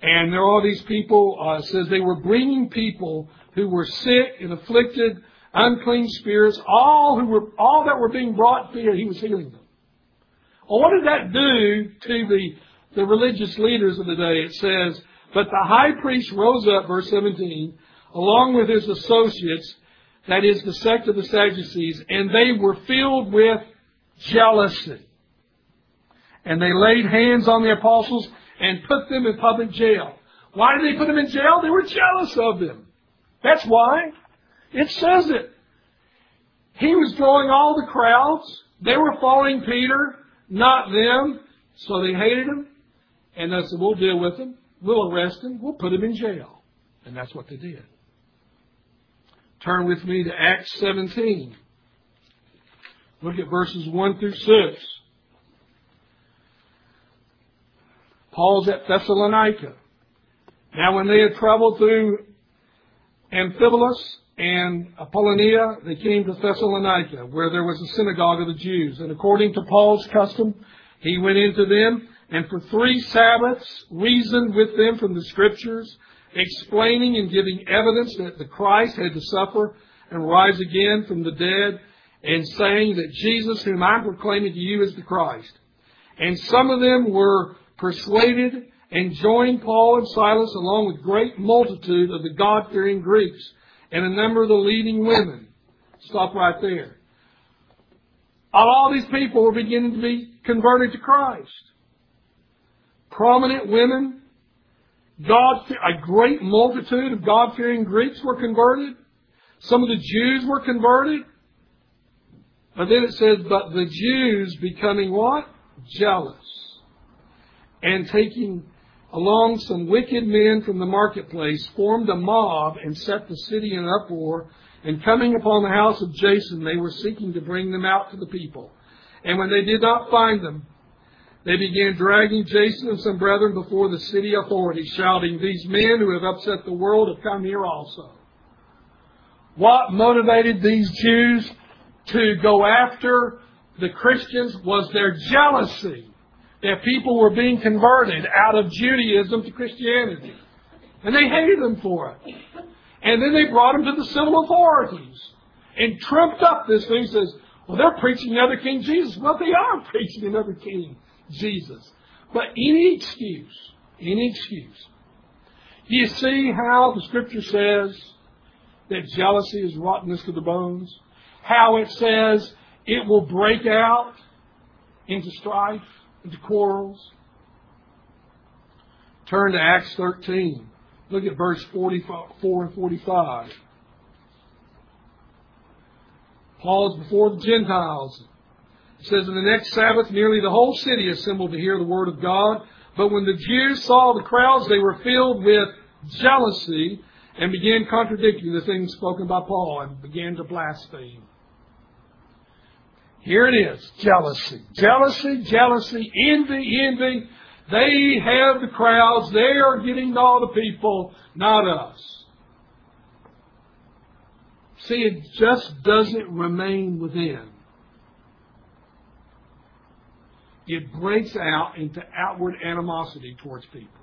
And there are all these people, uh, it says they were bringing people who were sick and afflicted, unclean spirits, all who were, all that were being brought here, he was healing them. Well, what did that do to the, the religious leaders of the day? It says, but the high priest rose up, verse seventeen, along with his associates, that is the sect of the Sadducees, and they were filled with jealousy. And they laid hands on the apostles and put them in public jail. Why did they put them in jail? They were jealous of them. That's why. It says it. He was drawing all the crowds. They were following Peter, not them. So they hated him. And they said, we'll deal with him. We'll arrest him. We'll put him in jail. And that's what they did. Turn with me to Acts seventeen. Look at verses one through six. Paul's at Thessalonica. Now when they had traveled through Amphipolis and Apollonia, they came to Thessalonica, where there was a synagogue of the Jews. And according to Paul's custom, he went into them, and for three Sabbaths reasoned with them from the Scriptures, explaining and giving evidence that the Christ had to suffer and rise again from the dead, and saying that Jesus, whom I am proclaiming to you, is the Christ. And some of them were persuaded and joined Paul and Silas, along with great multitude of the God-fearing Greeks, and a number of the leading women. Stop right there. All these people were beginning to be converted to Christ. Prominent women, God, a great multitude of God-fearing Greeks were converted. Some of the Jews were converted. But then it says, but the Jews becoming what? Jealous. And taking along some wicked men from the marketplace, formed a mob and set the city in uproar, And coming upon the house of Jason, they were seeking to bring them out to the people. And when they did not find them, they began dragging Jason and some brethren before the city authorities, shouting, "These men who have upset the world have come here also." What motivated these Jews to go after the Christians was their jealousy that people were being converted out of Judaism to Christianity. And they hated them for it. And then they brought them to the civil authorities and trumped up this thing. Says, well, they're preaching another King Jesus. Well, they are preaching another King Jesus. But any excuse, any excuse. You see how the Scripture says that jealousy is rottenness to the bones? How it says it will break out into strife, into quarrels? Turn to Acts thirteen. Look at verse forty-four and forty-five. Paul is before the Gentiles. It says, "In the next Sabbath, nearly the whole city assembled to hear the word of God. But when the Jews saw the crowds, they were filled with jealousy and began contradicting the things spoken by Paul and began to blaspheme." Here it is. Jealousy. Jealousy, jealousy, envy, envy. They have the crowds. They are getting all the people, not us. See, it just doesn't remain within. It breaks out into outward animosity towards people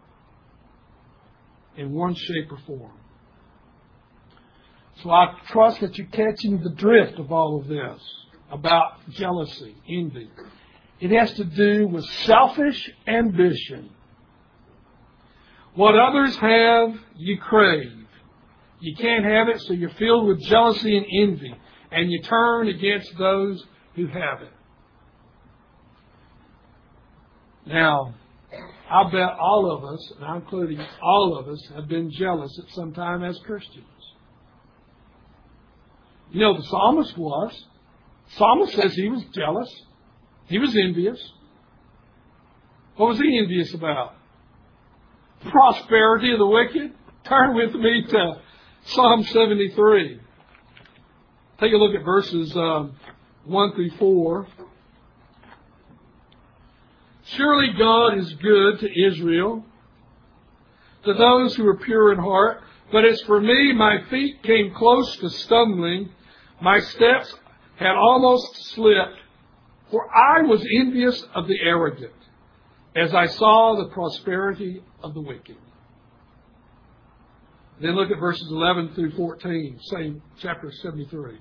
in one shape or form. So I trust that you're catching the drift of all of this about jealousy, envy. It has to do with selfish ambition. What others have, you crave. You can't have it, so you're filled with jealousy and envy, and you turn against those who have it. Now, I bet all of us, and I'm including all of us, have been jealous at some time as Christians. You know, the psalmist was. The psalmist says he was jealous. He was envious. What was he envious about? The prosperity of the wicked. Turn with me to Psalm seventy-three. Take a look at verses um, one through four. "Surely God is good to Israel, to those who are pure in heart. But as for me, my feet came close to stumbling. My steps had almost slipped. For I was envious of the arrogant, as I saw the prosperity of the wicked." Then look at verses eleven through fourteen, same chapter seventy-three.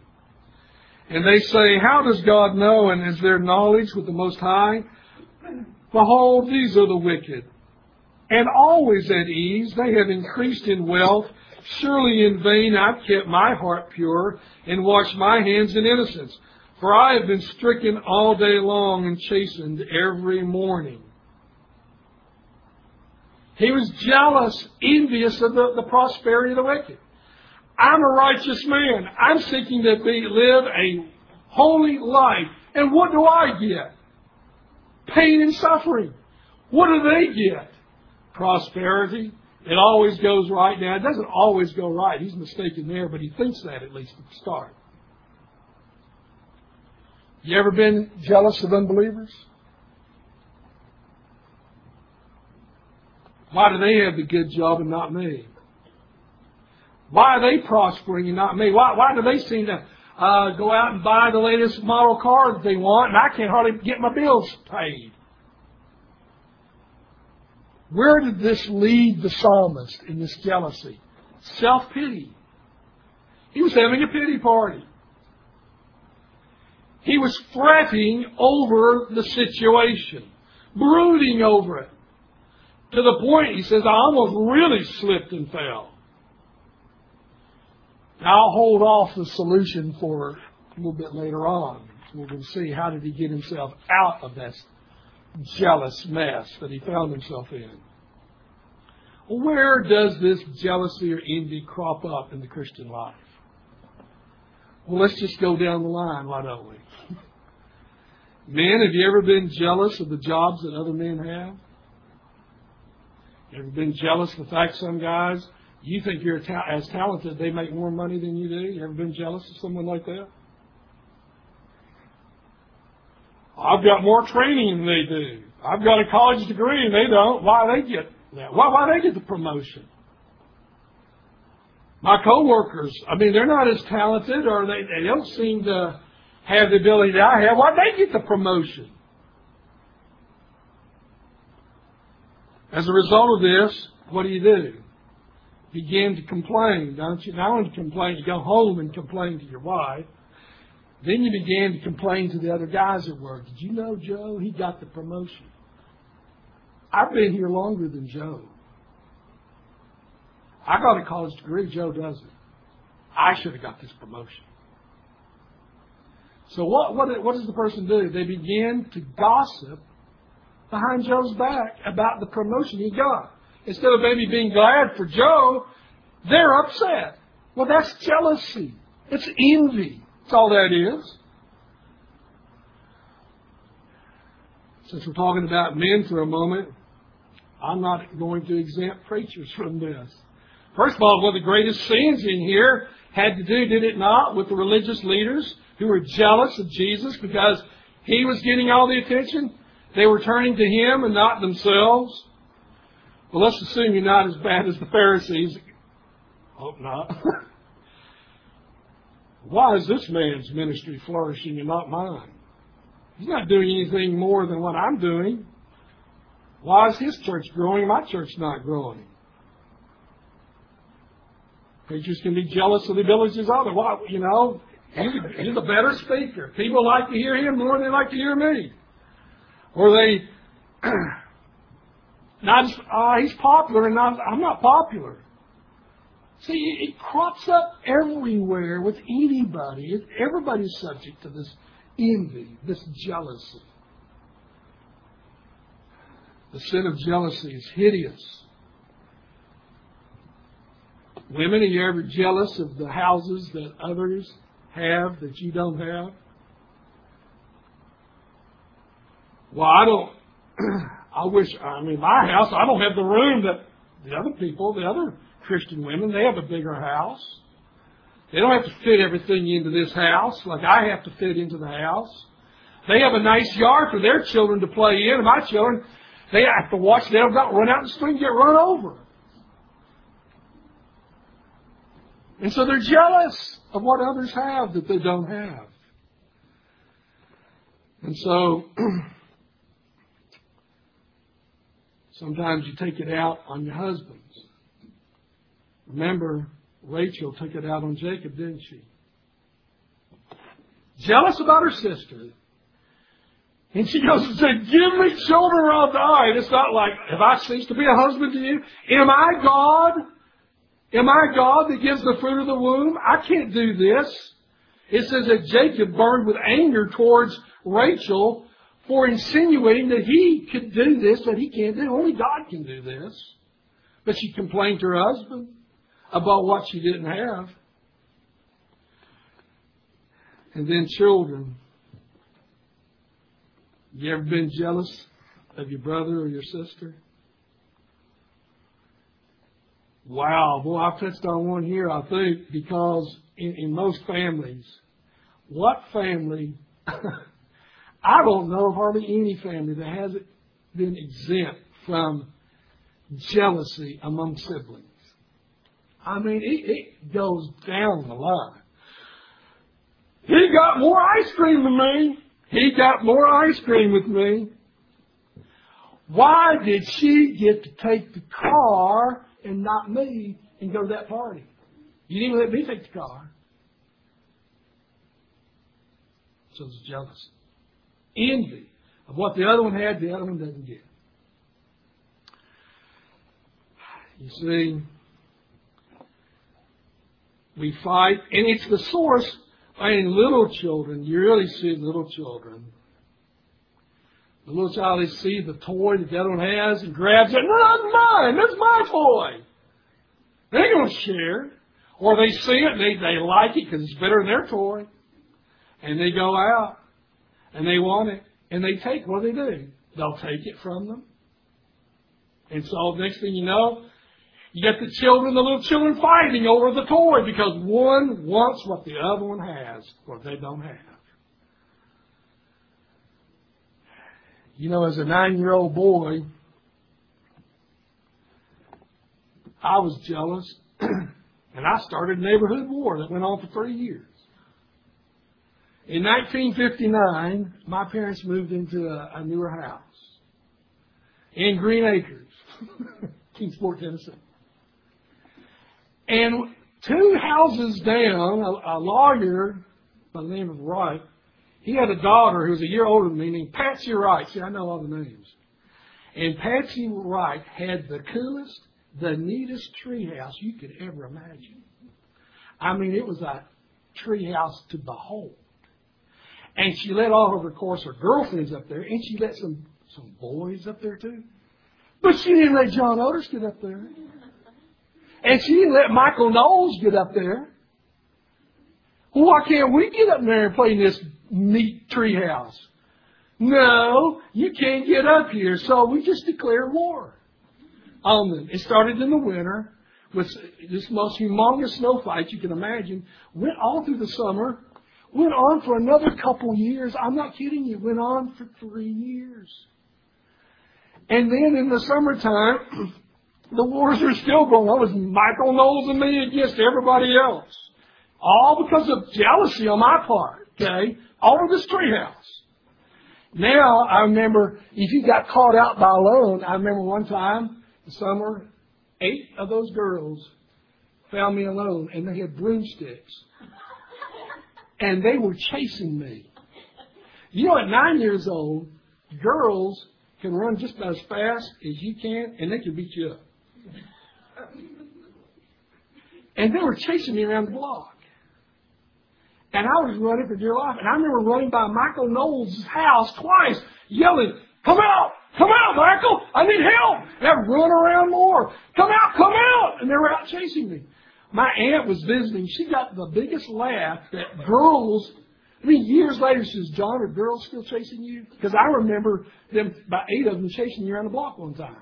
"And they say, how does God know, and is there knowledge with the Most High? Behold, these are the wicked, and always at ease. They have increased in wealth. Surely in vain I've kept my heart pure and washed my hands in innocence. For I have been stricken all day long and chastened every morning." He was jealous, envious of the, the prosperity of the wicked. I'm a righteous man. I'm seeking to be, live a holy life. And what do I get? Pain and suffering. What do they get? Prosperity. It always goes right. Now, it doesn't always go right. He's mistaken there, but he thinks that at least at the start. You ever been jealous of unbelievers? Why do they have the good job and not me? Why are they prospering and not me? Why, why do they seem to uh, go out and buy the latest model car that they want, and I can't hardly get my bills paid? Where did this lead the psalmist in this jealousy? Self-pity. He was having a pity party. He was fretting over the situation, brooding over it, to the point, he says, I almost really slipped and fell. Now, I'll hold off the solution for a little bit later on. We're going to see how did he get himself out of this jealous mess that he found himself in. Where does this jealousy or envy crop up in the Christian life? Well, let's just go down the line, why don't we? Men, have you ever been jealous of the jobs that other men have? You ever been jealous of the fact some guys You think you're as talented, they make more money than you do? You ever been jealous of someone like that? I've got more training than they do. I've got a college degree and they don't. Why they get that? Why, why they get the promotion? My coworkers, I mean, they're not as talented, or they, they don't seem to have the ability that I have. Why they get the promotion? As a result of this, what do you do? Begin to complain, don't you? Not only complain, you go home and complain to your wife. Then you began to complain to the other guys at work. Did you know Joe? He got the promotion. I've been here longer than Joe. I got a college degree. Joe doesn't. I should have got this promotion. So what, what, what does the person do? They begin to gossip behind Joe's back about the promotion he got. Instead of maybe being glad for Joe, they're upset. Well, that's jealousy. It's envy. That's all that is. Since we're talking about men for a moment, I'm not going to exempt preachers from this. First of all, one of the greatest sins in here had to do, did it not, with the religious leaders who were jealous of Jesus because he was getting all the attention. They were turning to him and not themselves. Well, let's assume you're not as bad as the Pharisees. Hope not. Why is this man's ministry flourishing and not mine? He's not doing anything more than what I'm doing. Why is his church growing and my church not growing? Preachers can be jealous of the abilities of others. Why, you know, he's a better speaker. People like to hear him more than they like to hear me. Or they... Not, uh, he's popular and not, I'm not popular. See, it, it crops up everywhere with anybody. Everybody's subject to this envy, this jealousy. The sin of jealousy is hideous. Women, are you ever jealous of the houses that others have that you don't have? Well, I don't... I wish, I mean, my house, I don't have the room that the other people, the other Christian women, they have a bigger house. They don't have to fit everything into this house like I have to fit into the house. They have a nice yard for their children to play in, and my children, they have to watch them not run out in the street and get run over. And so they're jealous of what others have that they don't have. And so... Sometimes you take it out on your husbands. Remember, Rachel took it out on Jacob, didn't she? Jealous about her sister. And she goes and said, give me children or I'll die. And it's not like, have I ceased to be a husband to you? Am I God? Am I God that gives the fruit of the womb? I can't do this. It says that Jacob burned with anger towards Rachel for insinuating that he could do this, that he can't do. Only God can do this. But she complained to her husband about what she didn't have. And then children. You ever been jealous of your brother or your sister? Wow, boy, I've touched on one here, I think, because in, in most families, what family... I don't know hardly any family that hasn't been exempt from jealousy among siblings. I mean, it, it goes down the line. He got more ice cream than me. He got more ice cream with me. Why did she get to take the car and not me and go to that party? You didn't even let me take the car. So it's jealousy. Envy of what the other one had, the other one doesn't get. You see, we fight, and it's the source. I mean, little children, you really see little children. The little child, they see the toy that the other one has and grabs it. No, that's mine. That's my toy. They're going to share. Or they see it, and they, they like it because it's better than their toy. And they go out. And they want it. And they take, what do they do? They'll take it from them. And so the next thing you know, You get the children, the little children fighting over the toy because one wants what the other one has or they don't have. You know, as a nine-year-old boy, I was jealous, and I started a neighborhood war that went on for three years. In nineteen fifty-nine, my parents moved into a, a newer house in Green Acres, Kingsport, Tennessee. And two houses down, a, a lawyer by the name of Wright, he had a daughter who was a year older than me named Patsy Wright. See, I know all the names. And Patsy Wright had the coolest, the neatest treehouse you could ever imagine. I mean, it was a treehouse to behold. And she let all of her, of course, her girlfriends up there, and she let some, some boys up there too. But she didn't let John Otis get up there. And she didn't let Michael Knowles get up there. Well, why can't we get up there and play in this neat treehouse? No, you can't get up here. So we just declared war on them. It started in the winter with this most humongous snow fight you can imagine. Went all through the summer. Went on for another couple years. I'm not kidding you. Went on for three years. And then in the summertime, the wars are still going on. It was Michael Knowles and me against everybody else. All because of jealousy on my part, okay? All over this treehouse. Now, I remember, if you got caught out by a loan, I remember one time, the summer, eight of those girls found me alone, and they had broomsticks. And they were chasing me. You know, at nine years old, girls can run just about as fast as you can, and they can beat you up. And they were chasing me around the block. And I was running for dear life. And I remember running by Michael Knowles' house twice, yelling, "Come out! Come out, Michael! I need help!" And I'd run around more. "Come out! Come out!" And they were out chasing me. My aunt was visiting. She got the biggest laugh that girls... I mean, years later, she says, "John, are girls still chasing you?" Because I remember them, about eight of them, chasing you around the block one time.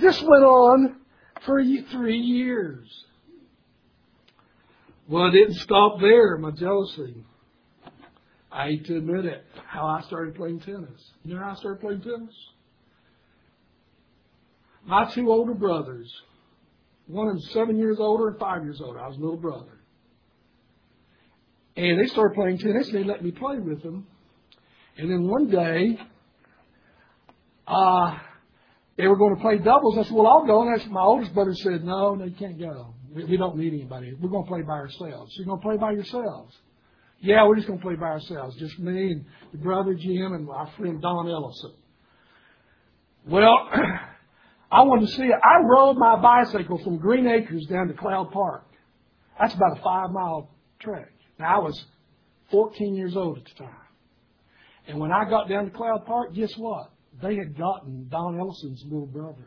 This went on for three years. Well, it didn't stop there, my jealousy. I hate to admit it, how I started playing tennis. You know how I started playing tennis? My two older brothers, one of them seven years older and five years older. I was a little brother. And they started playing tennis, and they let me play with them. And then one day, uh, they were going to play doubles. I said, "Well, I'll go." And that's, my oldest brother said, "No, no, you can't go. We, we don't need anybody. We're going to play by ourselves." "You're going to play by yourselves?" "Yeah, we're just going to play by ourselves. Just me and the brother Jim and our friend Don Ellison." Well, I wanted to see it. I rode my bicycle from Green Acres down to Cloud Park. That's about a five-mile trek. Now, I was fourteen years old at the time. And when I got down to Cloud Park, guess what? They had gotten Don Ellison's little brother.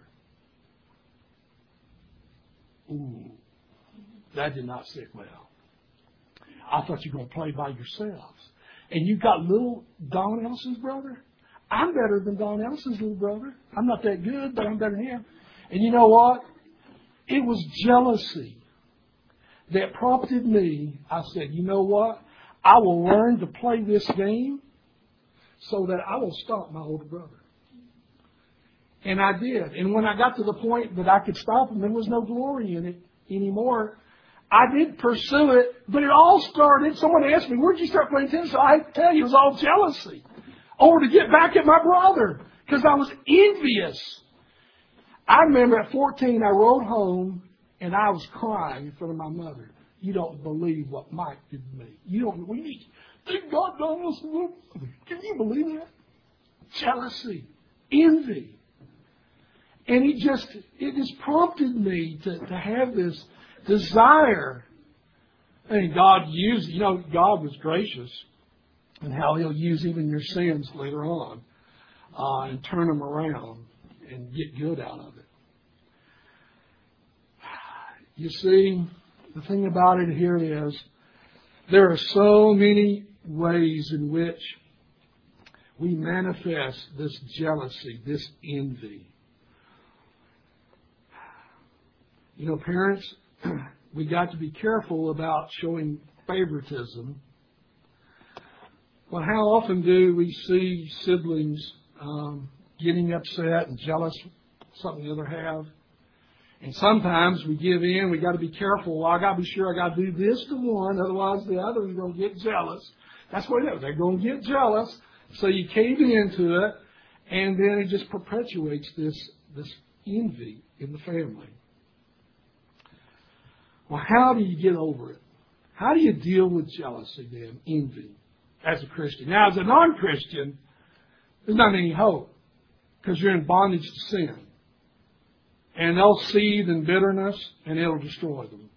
Ooh, that did not sit well. I thought you were going to play by yourselves. And you got little Don Ellison's brother? I'm better than Don Ellison's little brother. I'm not that good, but I'm better than him. And you know what? It was jealousy that prompted me. I said, "You know what? I will learn to play this game so that I will stop my older brother." And I did. And when I got to the point that I could stop him, there was no glory in it anymore. I did pursue it, but it all started. Someone asked me, "Where'd you start playing tennis?" So I tell you, it was all jealousy. Or to get back at my brother, because I was envious. I remember at fourteen, I rode home. And I was crying in front of my mother. "You don't believe what Mike did to me. You don't believe. Thank God, Donald's little brother. Can you believe that?" Jealousy. Envy. And it just, it just prompted me to, to have this desire. And God used, you know, God was gracious in how He'll use even your sins later on uh, and turn them around and get good out of it. You see, the thing about it here is there are so many ways in which we manifest this jealousy, this envy. You know, parents, we got to be careful about showing favoritism. But how often do we see siblings um, getting upset and jealous of something the other have? And sometimes we give in. We got to be careful. Well, I got to be sure I got to do this to one, otherwise the other is going to get jealous. That's what it is. They're going to get jealous. So you cave into it, and then it just perpetuates this this envy in the family. Well, how do you get over it? How do you deal with jealousy and envy as a Christian? Now, as a non-Christian, there's not any hope because you're in bondage to sin. And they'll seethe in bitterness, and it'll destroy them.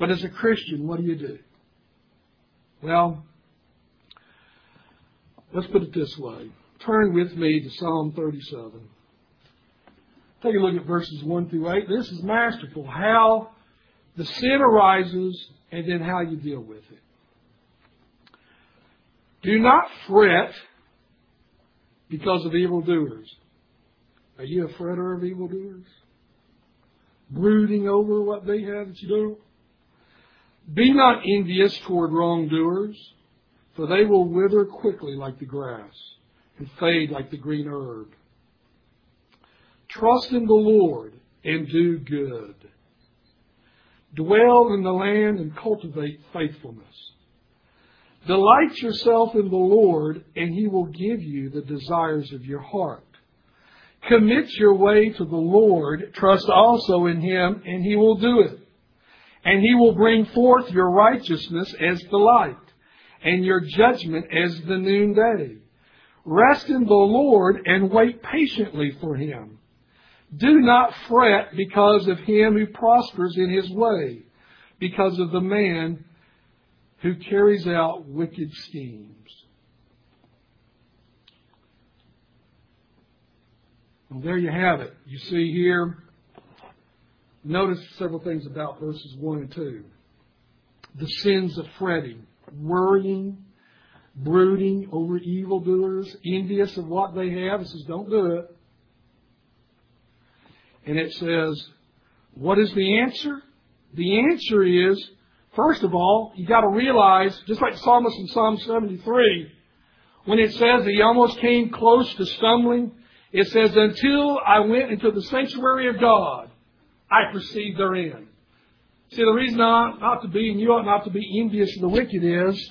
But as a Christian, what do you do? Well, let's put it this way. Turn with me to Psalm thirty-seven. Take a look at verses one through eight. This is masterful. How the sin arises, and then how you deal with it. Do not fret because of evildoers. Are you a fretter of evildoers? Brooding over what they have that you do? Be not envious toward wrongdoers, for they will wither quickly like the grass and fade like the green herb. Trust in the Lord and do good. Dwell in the land and cultivate faithfulness. Delight yourself in the Lord, and He will give you the desires of your heart. Commit your way to the Lord. Trust also in Him, and He will do it. And He will bring forth your righteousness as the light, and your judgment as the noonday. Rest in the Lord and wait patiently for Him. Do not fret because of him who prospers in his way, because of the man who carries out wicked schemes. And there you have it. You see here, notice several things about verses one and two. The sins of fretting, worrying, brooding over evildoers, envious of what they have. It says, don't do it. And it says, what is the answer? The answer is, first of all, you got to realize, just like the psalmist in Psalm seventy-three, when it says he almost came close to stumbling, it says, until I went into the sanctuary of God, I perceived their end. See, the reason I ought not to be, and you ought not to be envious of the wicked is,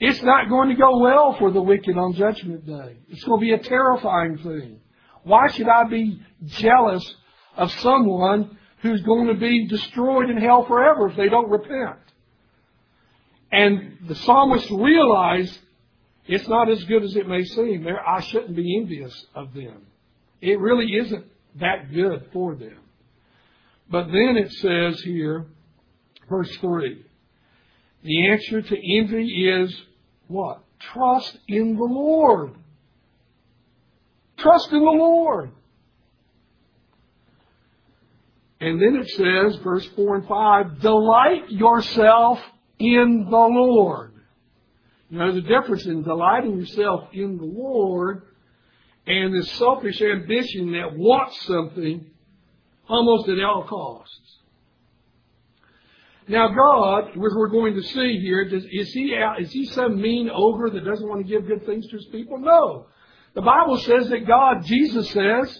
it's not going to go well for the wicked on Judgment Day. It's going to be a terrifying thing. Why should I be jealous of someone who's going to be destroyed in hell forever if they don't repent? And the psalmist realized it's not as good as it may seem. I shouldn't be envious of them. It really isn't that good for them. But then it says here, verse three, the answer to envy is what? Trust in the Lord. Trust in the Lord. And then it says, verse four and five, delight yourself in the Lord. You know, there's a difference in delighting yourself in the Lord and this selfish ambition that wants something almost at all costs. Now, God, as we're going to see here, is he, out, is he some mean ogre that doesn't want to give good things to his people? No. The Bible says that God, Jesus says,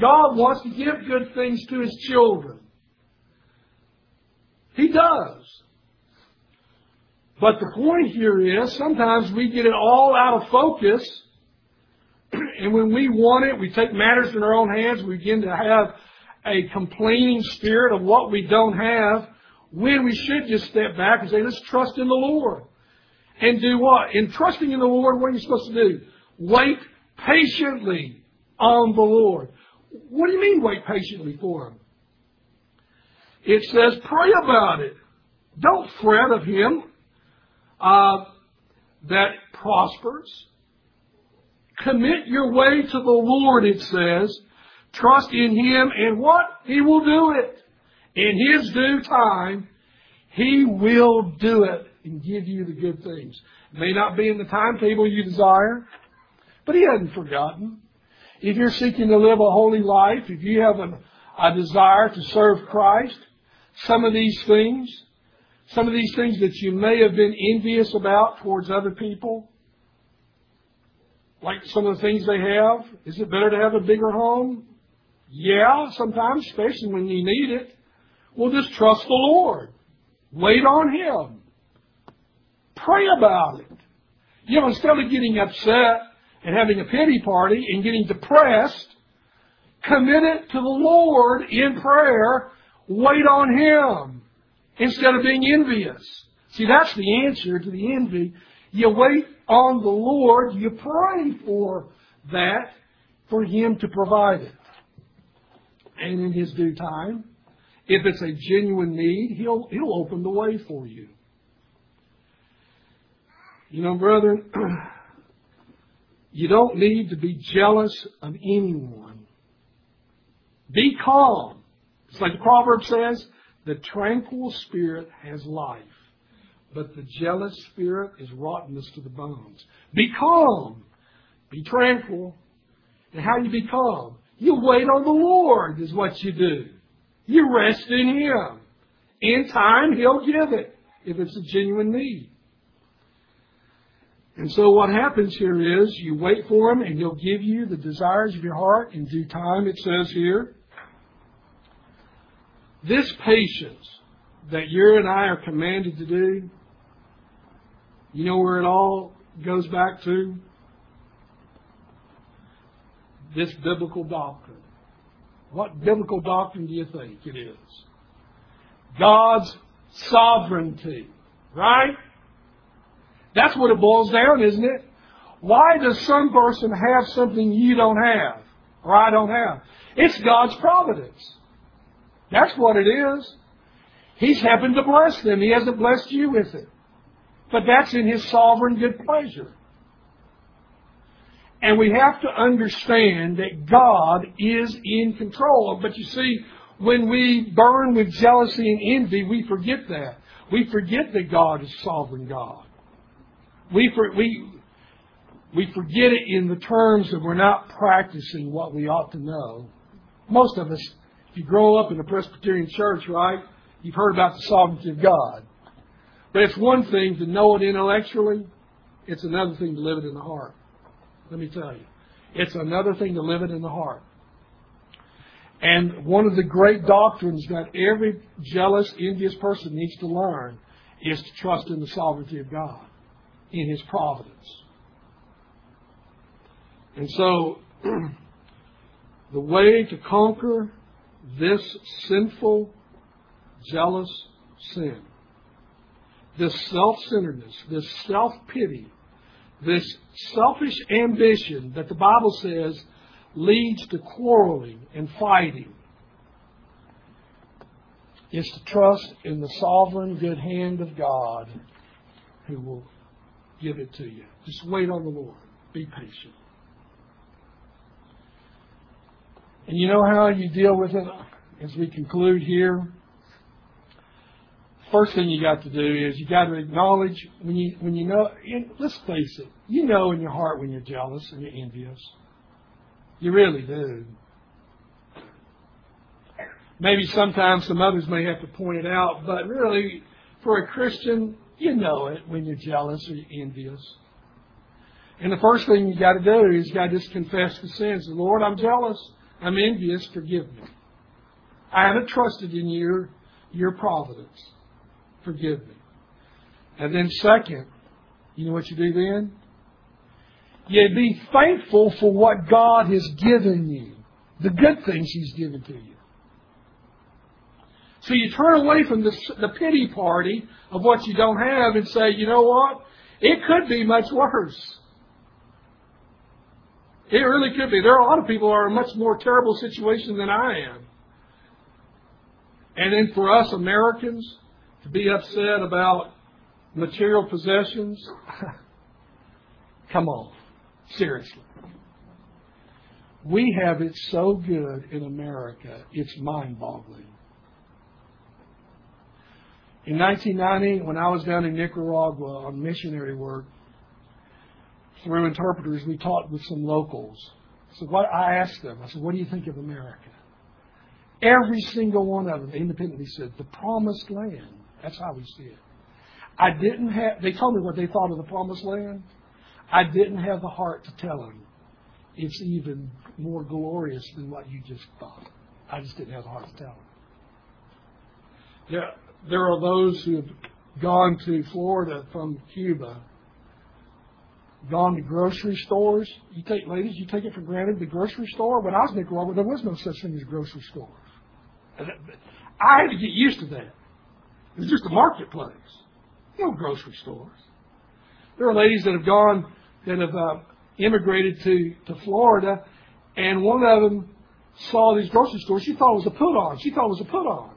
God wants to give good things to His children. He does. But the point here is sometimes we get it all out of focus, and when we want it, we take matters in our own hands. We begin to have a complaining spirit of what we don't have, when we should just step back and say, let's trust in the Lord. And do what? In trusting in the Lord, what are you supposed to do? Wait patiently on the Lord. What do you mean wait patiently for Him? It says pray about it. Don't fret of him uh, that prospers. Commit your way to the Lord, it says. Trust in Him and what? He will do it. In His due time, He will do it and give you the good things. It may not be in the timetable you desire, but He hasn't forgotten. If you're seeking to live a holy life, if you have an, a desire to serve Christ. Some of these things, some of these things that you may have been envious about towards other people, like some of the things they have. Is it better to have a bigger home? Yeah, sometimes, especially when you need it. Well, just trust the Lord. Wait on Him. Pray about it. You know, instead of getting upset and having a pity party and getting depressed, commit it to the Lord in prayer. Wait on Him instead of being envious. See, that's the answer to the envy. You wait on the Lord. You pray for that, for Him to provide it. And in His due time, if it's a genuine need, He'll, He'll open the way for you. You know, brethren, you don't need to be jealous of anyone. Be calm. It's like the proverb says, the tranquil spirit has life, but the jealous spirit is rottenness to the bones. Be calm. Be tranquil. And how do you be calm? You wait on the Lord is what you do. You rest in Him. In time, He'll give it if it's a genuine need. And so what happens here is you wait for Him and He'll give you the desires of your heart in due time, it says here. This patience that you and I are commanded to do, you know where it all goes back to? This biblical doctrine. What biblical doctrine do you think it is? God's sovereignty, right? That's what it boils down, isn't it? Why does some person have something you don't have, or I don't have? It's God's providence. That's what it is. He's happened to bless them. He hasn't blessed you with it. But that's in His sovereign good pleasure. And we have to understand that God is in control. But you see, when we burn with jealousy and envy, we forget that. We forget that God is sovereign God. We for, we we forget it in the terms that we're not practicing what we ought to know. Most of us, if you grow up in a Presbyterian church, right, you've heard about the sovereignty of God. But it's one thing to know it intellectually. It's another thing to live it in the heart. Let me tell you, it's another thing to live it in the heart. And one of the great doctrines that every jealous, envious person needs to learn is to trust in the sovereignty of God, in His providence. And so, the way to conquer this sinful, jealous sin, this self-centeredness, this self-pity, this selfish ambition that the Bible says leads to quarreling and fighting, is to trust in the sovereign good hand of God who will give it to you. Just wait on the Lord. Be patient. And you know how you deal with it as we conclude here? First thing you got to do is you got to acknowledge when you when you know. And let's face it, you know in your heart when you're jealous and you're envious. You really do. Maybe sometimes some others may have to point it out, but really, for a Christian, you know it when you're jealous or you're envious. And the first thing you got to do is you got to just confess the sins. Lord, I'm jealous. I'm envious. Forgive me. I haven't trusted in your your providence. Forgive me. And then second, you know what you do then? You be thankful for what God has given you. The good things He's given to you. So you turn away from the, the pity party of what you don't have and say, you know what? It could be much worse. It really could be. There are a lot of people who are in a much more terrible situation than I am. And then for us Americans, to be upset about material possessions? Come on. Seriously. We have it so good in America, it's mind-boggling. In nineteen ninety, when I was down in Nicaragua on missionary work, through interpreters, we talked with some locals. So what I asked them, I said, what do you think of America? Every single one of them independently said, the promised land. That's how we see it. I didn't have, they told me what they thought of the promised land. I didn't have the heart to tell them it's even more glorious than what you just thought. I just didn't have the heart to tell them. There, there are those who have gone to Florida from Cuba, gone to grocery stores. You take, ladies, you take it for granted. The grocery store, when I was in Nicaragua, there was no such thing as a grocery store. I had to get used to that. It was just a marketplace. No grocery stores. There are ladies that have gone, that have uh, immigrated to, to Florida, and one of them saw these grocery stores. She thought it was a put-on. She thought it was a put-on.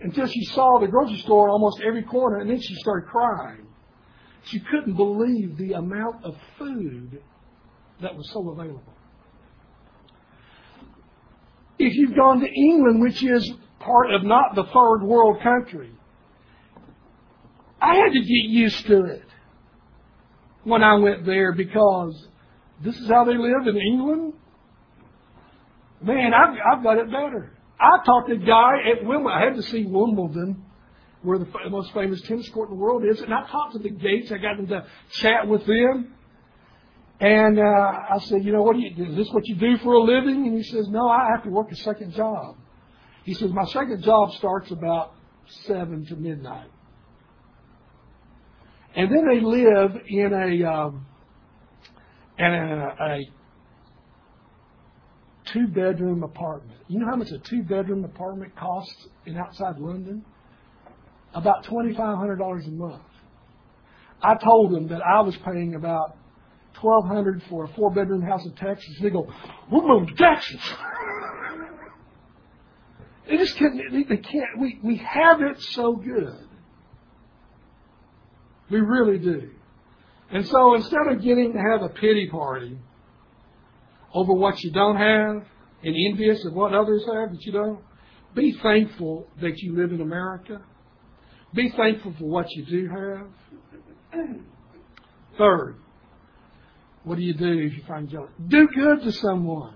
Until she saw the grocery store almost every corner, and then she started crying. She couldn't believe the amount of food that was so available. If you've gone to England, which is part of not the third world country, I had to get used to it when I went there, because this is how they live in England. Man, I've, I've got it better. I talked to a guy at Wimbledon. I had to see Wimbledon, where the most famous tennis court in the world is. And I talked to the Gates. I got into chat with them. And uh, I said, you know, what do you do? Is this what you do for a living? And he says, no, I have to work a second job. He says, my second job starts about seven to midnight. And then they live in a, um, in a, a two-bedroom apartment. You know how much a two-bedroom apartment costs in outside London? About twenty-five hundred dollars a month. I told them that I was paying about twelve hundred dollars for a four-bedroom house in Texas. They go, we're moving to Texas. They just can't. They can't. We we have it so good. We really do. And so instead of getting to have a pity party over what you don't have and envious of what others have that you don't, be thankful that you live in America. Be thankful for what you do have. Third, what do you do if you find jealousy? Do good to someone.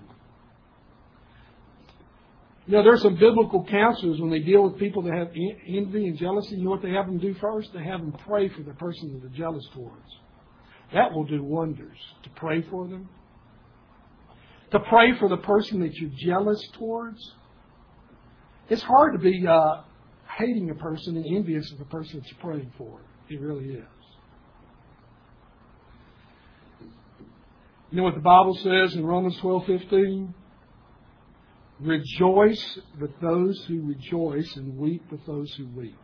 You know, there's some biblical counselors, when they deal with people that have envy and jealousy, you know what they have them do first? They have them pray for the person that they're jealous towards. That will do wonders, to pray for them. To pray for the person that you're jealous towards. It's hard to be uh, hating a person and envious of the person that you're praying for. It really is. You know what the Bible says in Romans twelve fifteen? Rejoice with those who rejoice and weep with those who weep.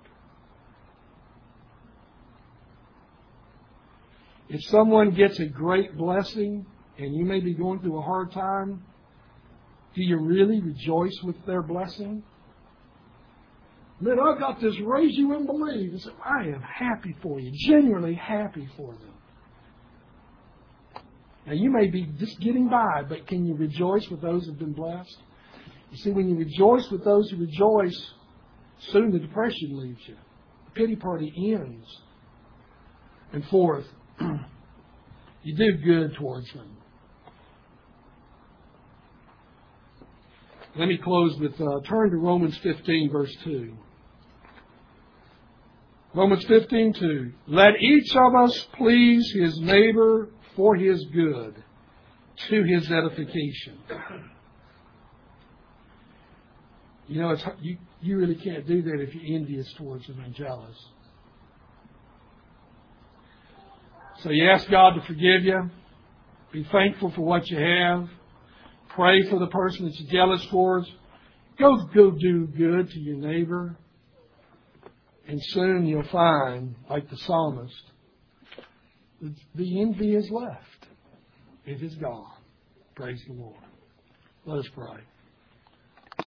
If someone gets a great blessing and you may be going through a hard time, do you really rejoice with their blessing? Man, I got this, raise you and believe. And so I am happy for you, genuinely happy for them. Now you may be just getting by, but can you rejoice with those who have been blessed? You see, when you rejoice with those who rejoice, soon the depression leaves you. The pity party ends. And fourth, you do good towards them. Let me close with, uh, turn to Romans fifteen, verse two. Romans fifteen, two. Let each of us please his neighbor for his good, to his edification. You know, it's, you, you really can't do that if you're envious towards them and jealous. So you ask God to forgive you. Be thankful for what you have. Pray for the person that you're jealous towards. Go, go do good to your neighbor. And soon you'll find, like the psalmist, the envy is left. It is gone. Praise the Lord. Let us pray.